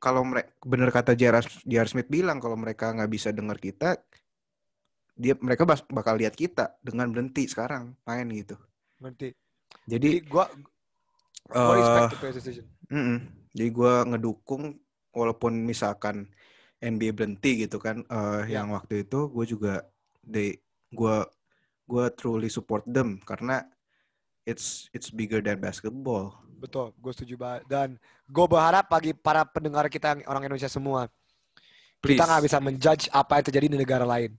kalau bener kata J.R. Smith bilang kalau mereka nggak bisa dengar kita, mereka bakal lihat kita dengan berhenti sekarang main gitu. Berhenti. Jadi gue respect the players decision. Jadi gue ngedukung walaupun misalkan NBA berhenti gitu kan, yang waktu itu gue juga gue truly support them karena it's bigger than basketball. Betul, gue setuju banget. Dan gue berharap bagi para pendengar kita yang orang Indonesia semua, please, kita nggak bisa menjudge apa yang terjadi di negara lain.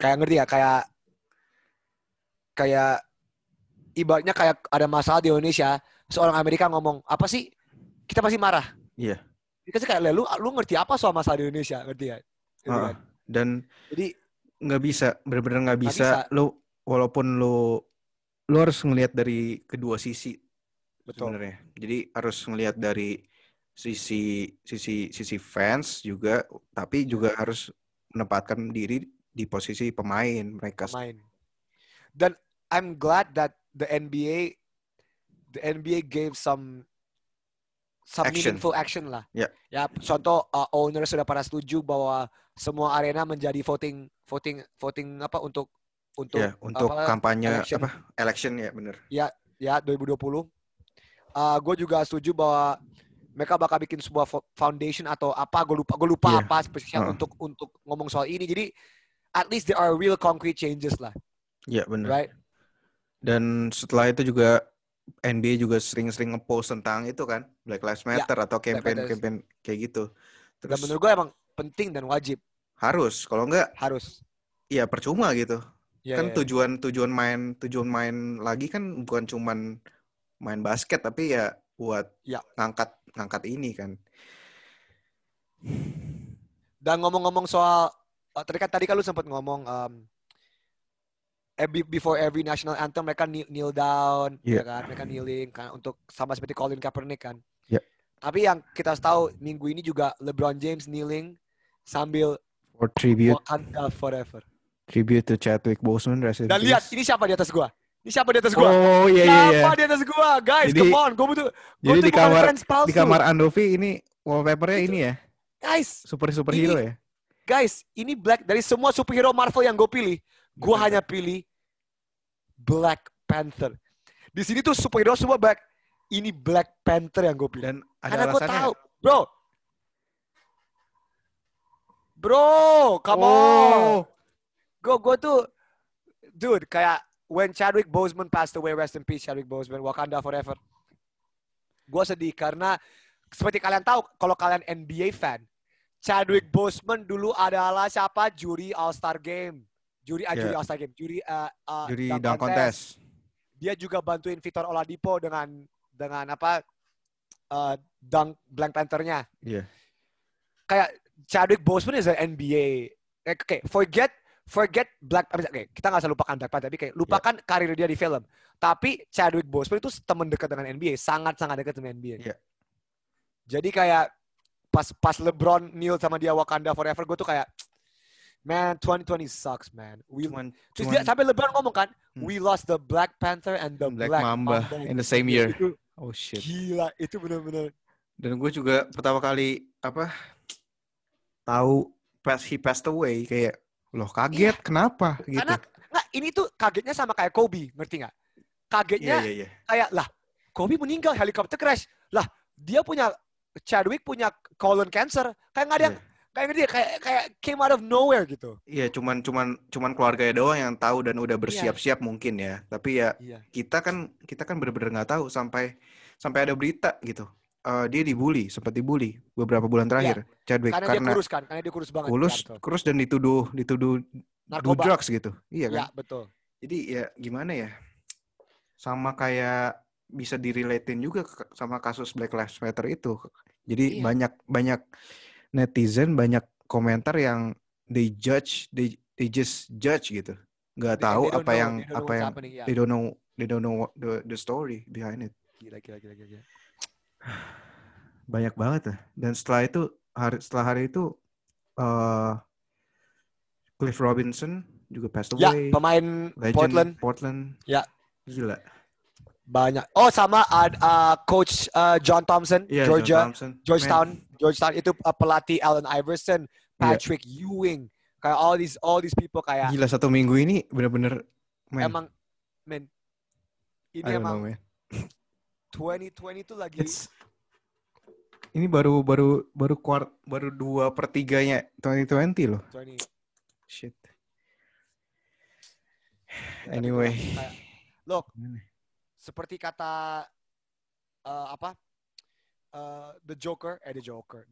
Kayak ngerti ya, kayak ibaratnya kayak ada masalah di Indonesia, seorang Amerika ngomong, apa sih? Kita pasti marah. Iya. Kita sih kayak, lu ngerti apa soal masalah di Indonesia? Ngerti ya? Kan? Dan jadi nggak bisa, benar-benar nggak bisa. Lu walaupun lu harus ngelihat dari kedua sisi. Betul. Sebenarnya. Jadi harus ngelihat dari sisi fans juga, tapi juga harus menempatkan diri di posisi pemain mereka. Dan I'm glad that the NBA gave some meaningful action lah. Yeah. Ya, contoh owner sudah pada setuju bahwa semua arena menjadi voting apa untuk kampanye election ya, benar. Ya 2020. Gue juga setuju bahwa mereka bakal bikin sebuah foundation atau apa gue lupa apa spesial untuk ngomong soal ini. Jadi at least there are real concrete changes lah. Iya, benar. Right? Dan setelah itu juga NBA juga sering-sering nge-post tentang itu kan, Black Lives Matter atau campaign kayak gitu. Terus, dan menurut gue emang penting dan wajib. Harus, kalau enggak harus. Iya, percuma gitu. Ya, kan tujuan main lagi kan bukan cuman main basket tapi ya buat ngangkat ini kan. Dan ngomong-ngomong soal tadi kan lu sempat ngomong before every national anthem mereka kneel down, kan? Mereka kneeling kan untuk sama seperti Colin Kaepernick kan. Tapi yang kita tahu minggu ini juga LeBron James kneeling sambil for tribute Wakanda Forever. Tribute to Chadwick Boseman. Dan lihat ini siapa di atas gua? Oh iya. Siapa di atas gua, guys? Jadi, come on, gua butuh. Jadi di kamar Andovi ini wallpapernya ini ya. Guys, superhero ya. Guys, ini Black dari semua superhero Marvel yang gua pilih. Gue hanya pilih Black Panther. Di sini tuh superhero semua Black. Ini Black Panther yang gue pilih. Dan ada alasannya. Tahu. Bro, come on. Gue tuh, dude, kayak when Chadwick Boseman passed away, rest in peace Chadwick Boseman, Wakanda forever. Gue sedih karena seperti kalian tahu, kalau kalian NBA fan, Chadwick Boseman dulu adalah siapa? Juri All-Star Game. Juri All-Star Game. Juri dunk contest. Dia juga bantuin Victor Oladipo dengan apa? Dunk Black Panther-nya. Iya. Yeah. Kayak Chadwick Boseman is an NBA. Okay, forget Black Panther. Okay, kita nggak usah lupakan Black Panther, tapi kayak lupakan karir dia di film. Tapi Chadwick Boseman itu teman dekat dengan NBA, sangat dekat dengan NBA. Yeah. Jadi kayak pas LeBron kneel sama dia Wakanda forever, gue tuh kayak, man, 2020 sucks, man. Sampai LeBron ngomong kan, we lost the Black Panther and the Black Mamba in the same year. Itu, oh shit. Gila, itu benar-benar. Dan gue juga pertama kali tahu he passed away, kayak loh kaget, kenapa? Gitu. Karena ini tuh kagetnya sama kayak Kobe, ngerti nggak? Kagetnya kayak lah Kobe meninggal helikopter crash, lah dia punya Chadwick punya colon cancer, kayak nggak ada yang kayak came out of nowhere gitu. Iya, cuman keluarganya doang yang tahu dan udah bersiap-siap mungkin ya. Tapi ya kita kan benar-benar nggak tahu sampai ada berita gitu. Dia dibully, sempat dibully beberapa bulan terakhir. Yeah. Chadwick karena dia kurus kan, karena dia kurus banget. Kurus dan dituduh narkoba, drugs gitu. Iya kan? Ya, betul. Jadi ya gimana ya? Sama kayak bisa direlatein juga sama kasus Black Lives Matter itu. Jadi banyak netizen, banyak komentar yang they just judge gitu. Nggak tahu apa yang they don't know the story behind it. Gila. Banyak banget ya. Dan setelah hari itu Cliff Robinson juga passed away. Ya, pemain legend Portland. Ya, gila. Banyak. Oh, sama coach John Thompson, Georgia. Georgetown itu pelatih Allen Iverson, Patrick Ewing, kayak all these people kayak. Gila, satu minggu ini benar-benar Ini emang 2020 itu lagi. Ini baru kuart, baru 2/3-nya 2020 loh. Shit. Anyway. Look. Seperti kata The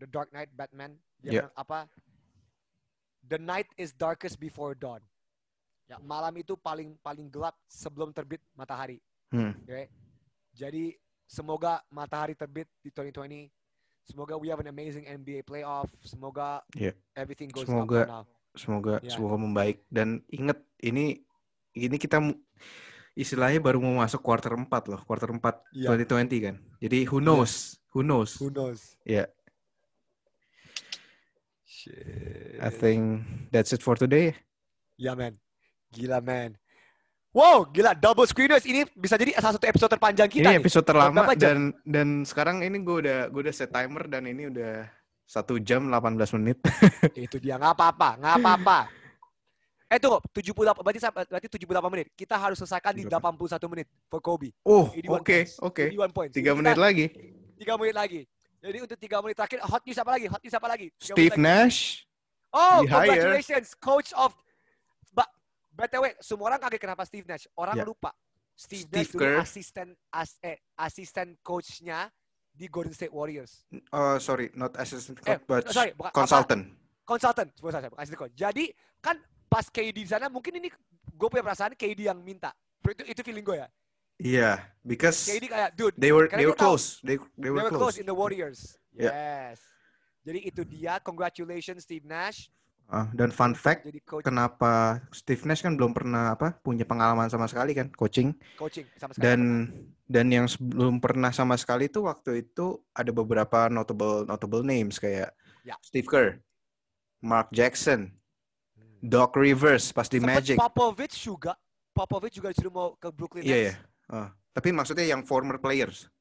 Dark Knight Batman dia bilang apa? The night is darkest before dawn. Ya, malam itu paling gelap sebelum terbit matahari. Okay? Jadi semoga matahari terbit di 2020. Semoga we have an amazing NBA playoff. Semoga everything goes up for now. Semoga membaik. Dan ingat ini kita istilahnya baru mau masuk quarter 4 loh. Quarter 4 2020 kan. Jadi who knows. Yeah. Shit. I think that's it for today. Yeah, man. Gila, man. Wow, gila, double screeners ini bisa jadi salah satu episode terpanjang kita. Ini episode terlama dan sekarang ini gue udah set timer dan ini udah 1 jam 18 menit. Itu dia, nggak apa-apa. Tunggu, 78 berarti 78 menit. Kita harus selesaikan di 81 menit for Kobe. Oh, oke. 3 menit lagi. 3 menit lagi. Jadi untuk 3 menit terakhir hot news apa lagi? Steve Nash. Oh, congratulations, coach of. BTW, semua orang kaget kenapa Steve Nash. Orang lupa. Steve Nash dulu asisten coachnya di Golden State Warriors. Sorry, not assistant coach, but consultant. Consultant. Jadi kan pas KD di sana, mungkin ini gue punya perasaan KD yang minta. Itu feeling gue ya. Iya, because KD kayak, dude, they were close. They were close in the Warriors. Yes. Jadi itu dia. Congratulations Steve Nash. Dan fun fact, kenapa Steve Nash kan belum pernah punya pengalaman sama sekali kan coaching sama sekali. Dan yang belum pernah sama sekali itu waktu itu ada beberapa notable names kayak Steve Kerr, Mark Jackson, Doc Rivers pas di Magic. Popovich juga disuruh mau ke Brooklyn Nets. Iya. Tapi maksudnya yang former players.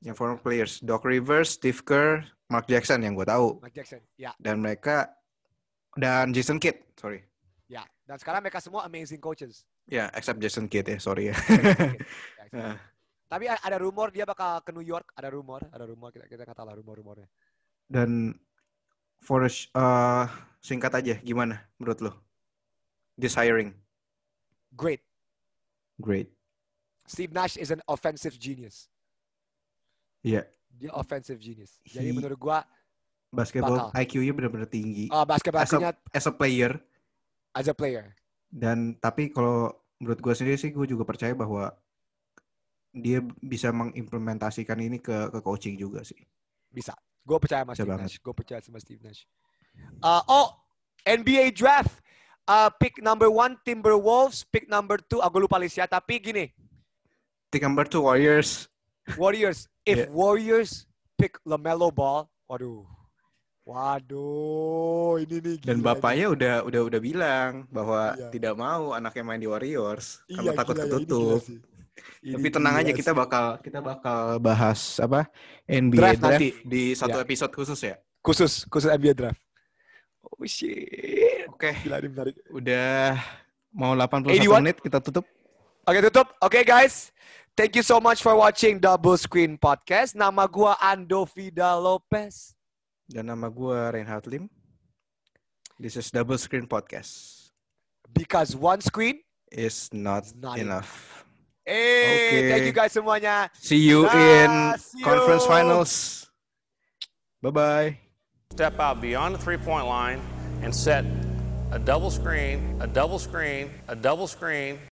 Yang former players, Doc Rivers, Steve Kerr, Mark Jackson yang gue tahu. Mark Jackson, ya. Dan mereka dan Jason Kidd, sorry. Ya, dan sekarang mereka semua amazing coaches. Ya, except Jason Kidd ya, sorry ya. Tapi ada rumor dia bakal ke New York, ada rumor kita katalah rumor-rumornya. Dan Forrest singkat aja gimana menurut lo? This hiring. Great. Steve Nash is an offensive genius. Iya. Yeah. Dia offensive genius. Jadi menurut gua basketball IQ-nya benar-benar tinggi. Oh, basketball-nya as a player. Dan tapi kalau menurut gua sendiri sih, gua juga percaya bahwa dia bisa mengimplementasikan ini ke coaching juga sih. Bisa. Gue percaya sama Steve Nash. NBA draft. Pick number 1 Timberwolves. Pick number 2. Aku lupa listnya. Tapi gini. Pick number 2 Warriors. If yeah. Warriors pick LaMelo Ball. Waduh. Ini nih. Dan bapaknya udah bilang bahwa tidak mau anaknya main di Warriors. Karena takut ketutup. Tapi tenang aja, kita bakal bahas apa NBA draft nanti di satu episode khusus ya. Khusus NBA draft. Oh shit. Oke. Gila, ini menarik. Udah mau 81 menit kita tutup. Oke, tutup. Oke, guys. Thank you so much for watching Double Screen Podcast. Nama gua Ando Vida Lopez dan nama gua Reinhardt Lim. This is Double Screen Podcast. Because one screen is not enough. Hey, okay. Thank you guys semuanya. See you in conference finals. Bye-bye. Step out beyond the three-point line and set a double screen,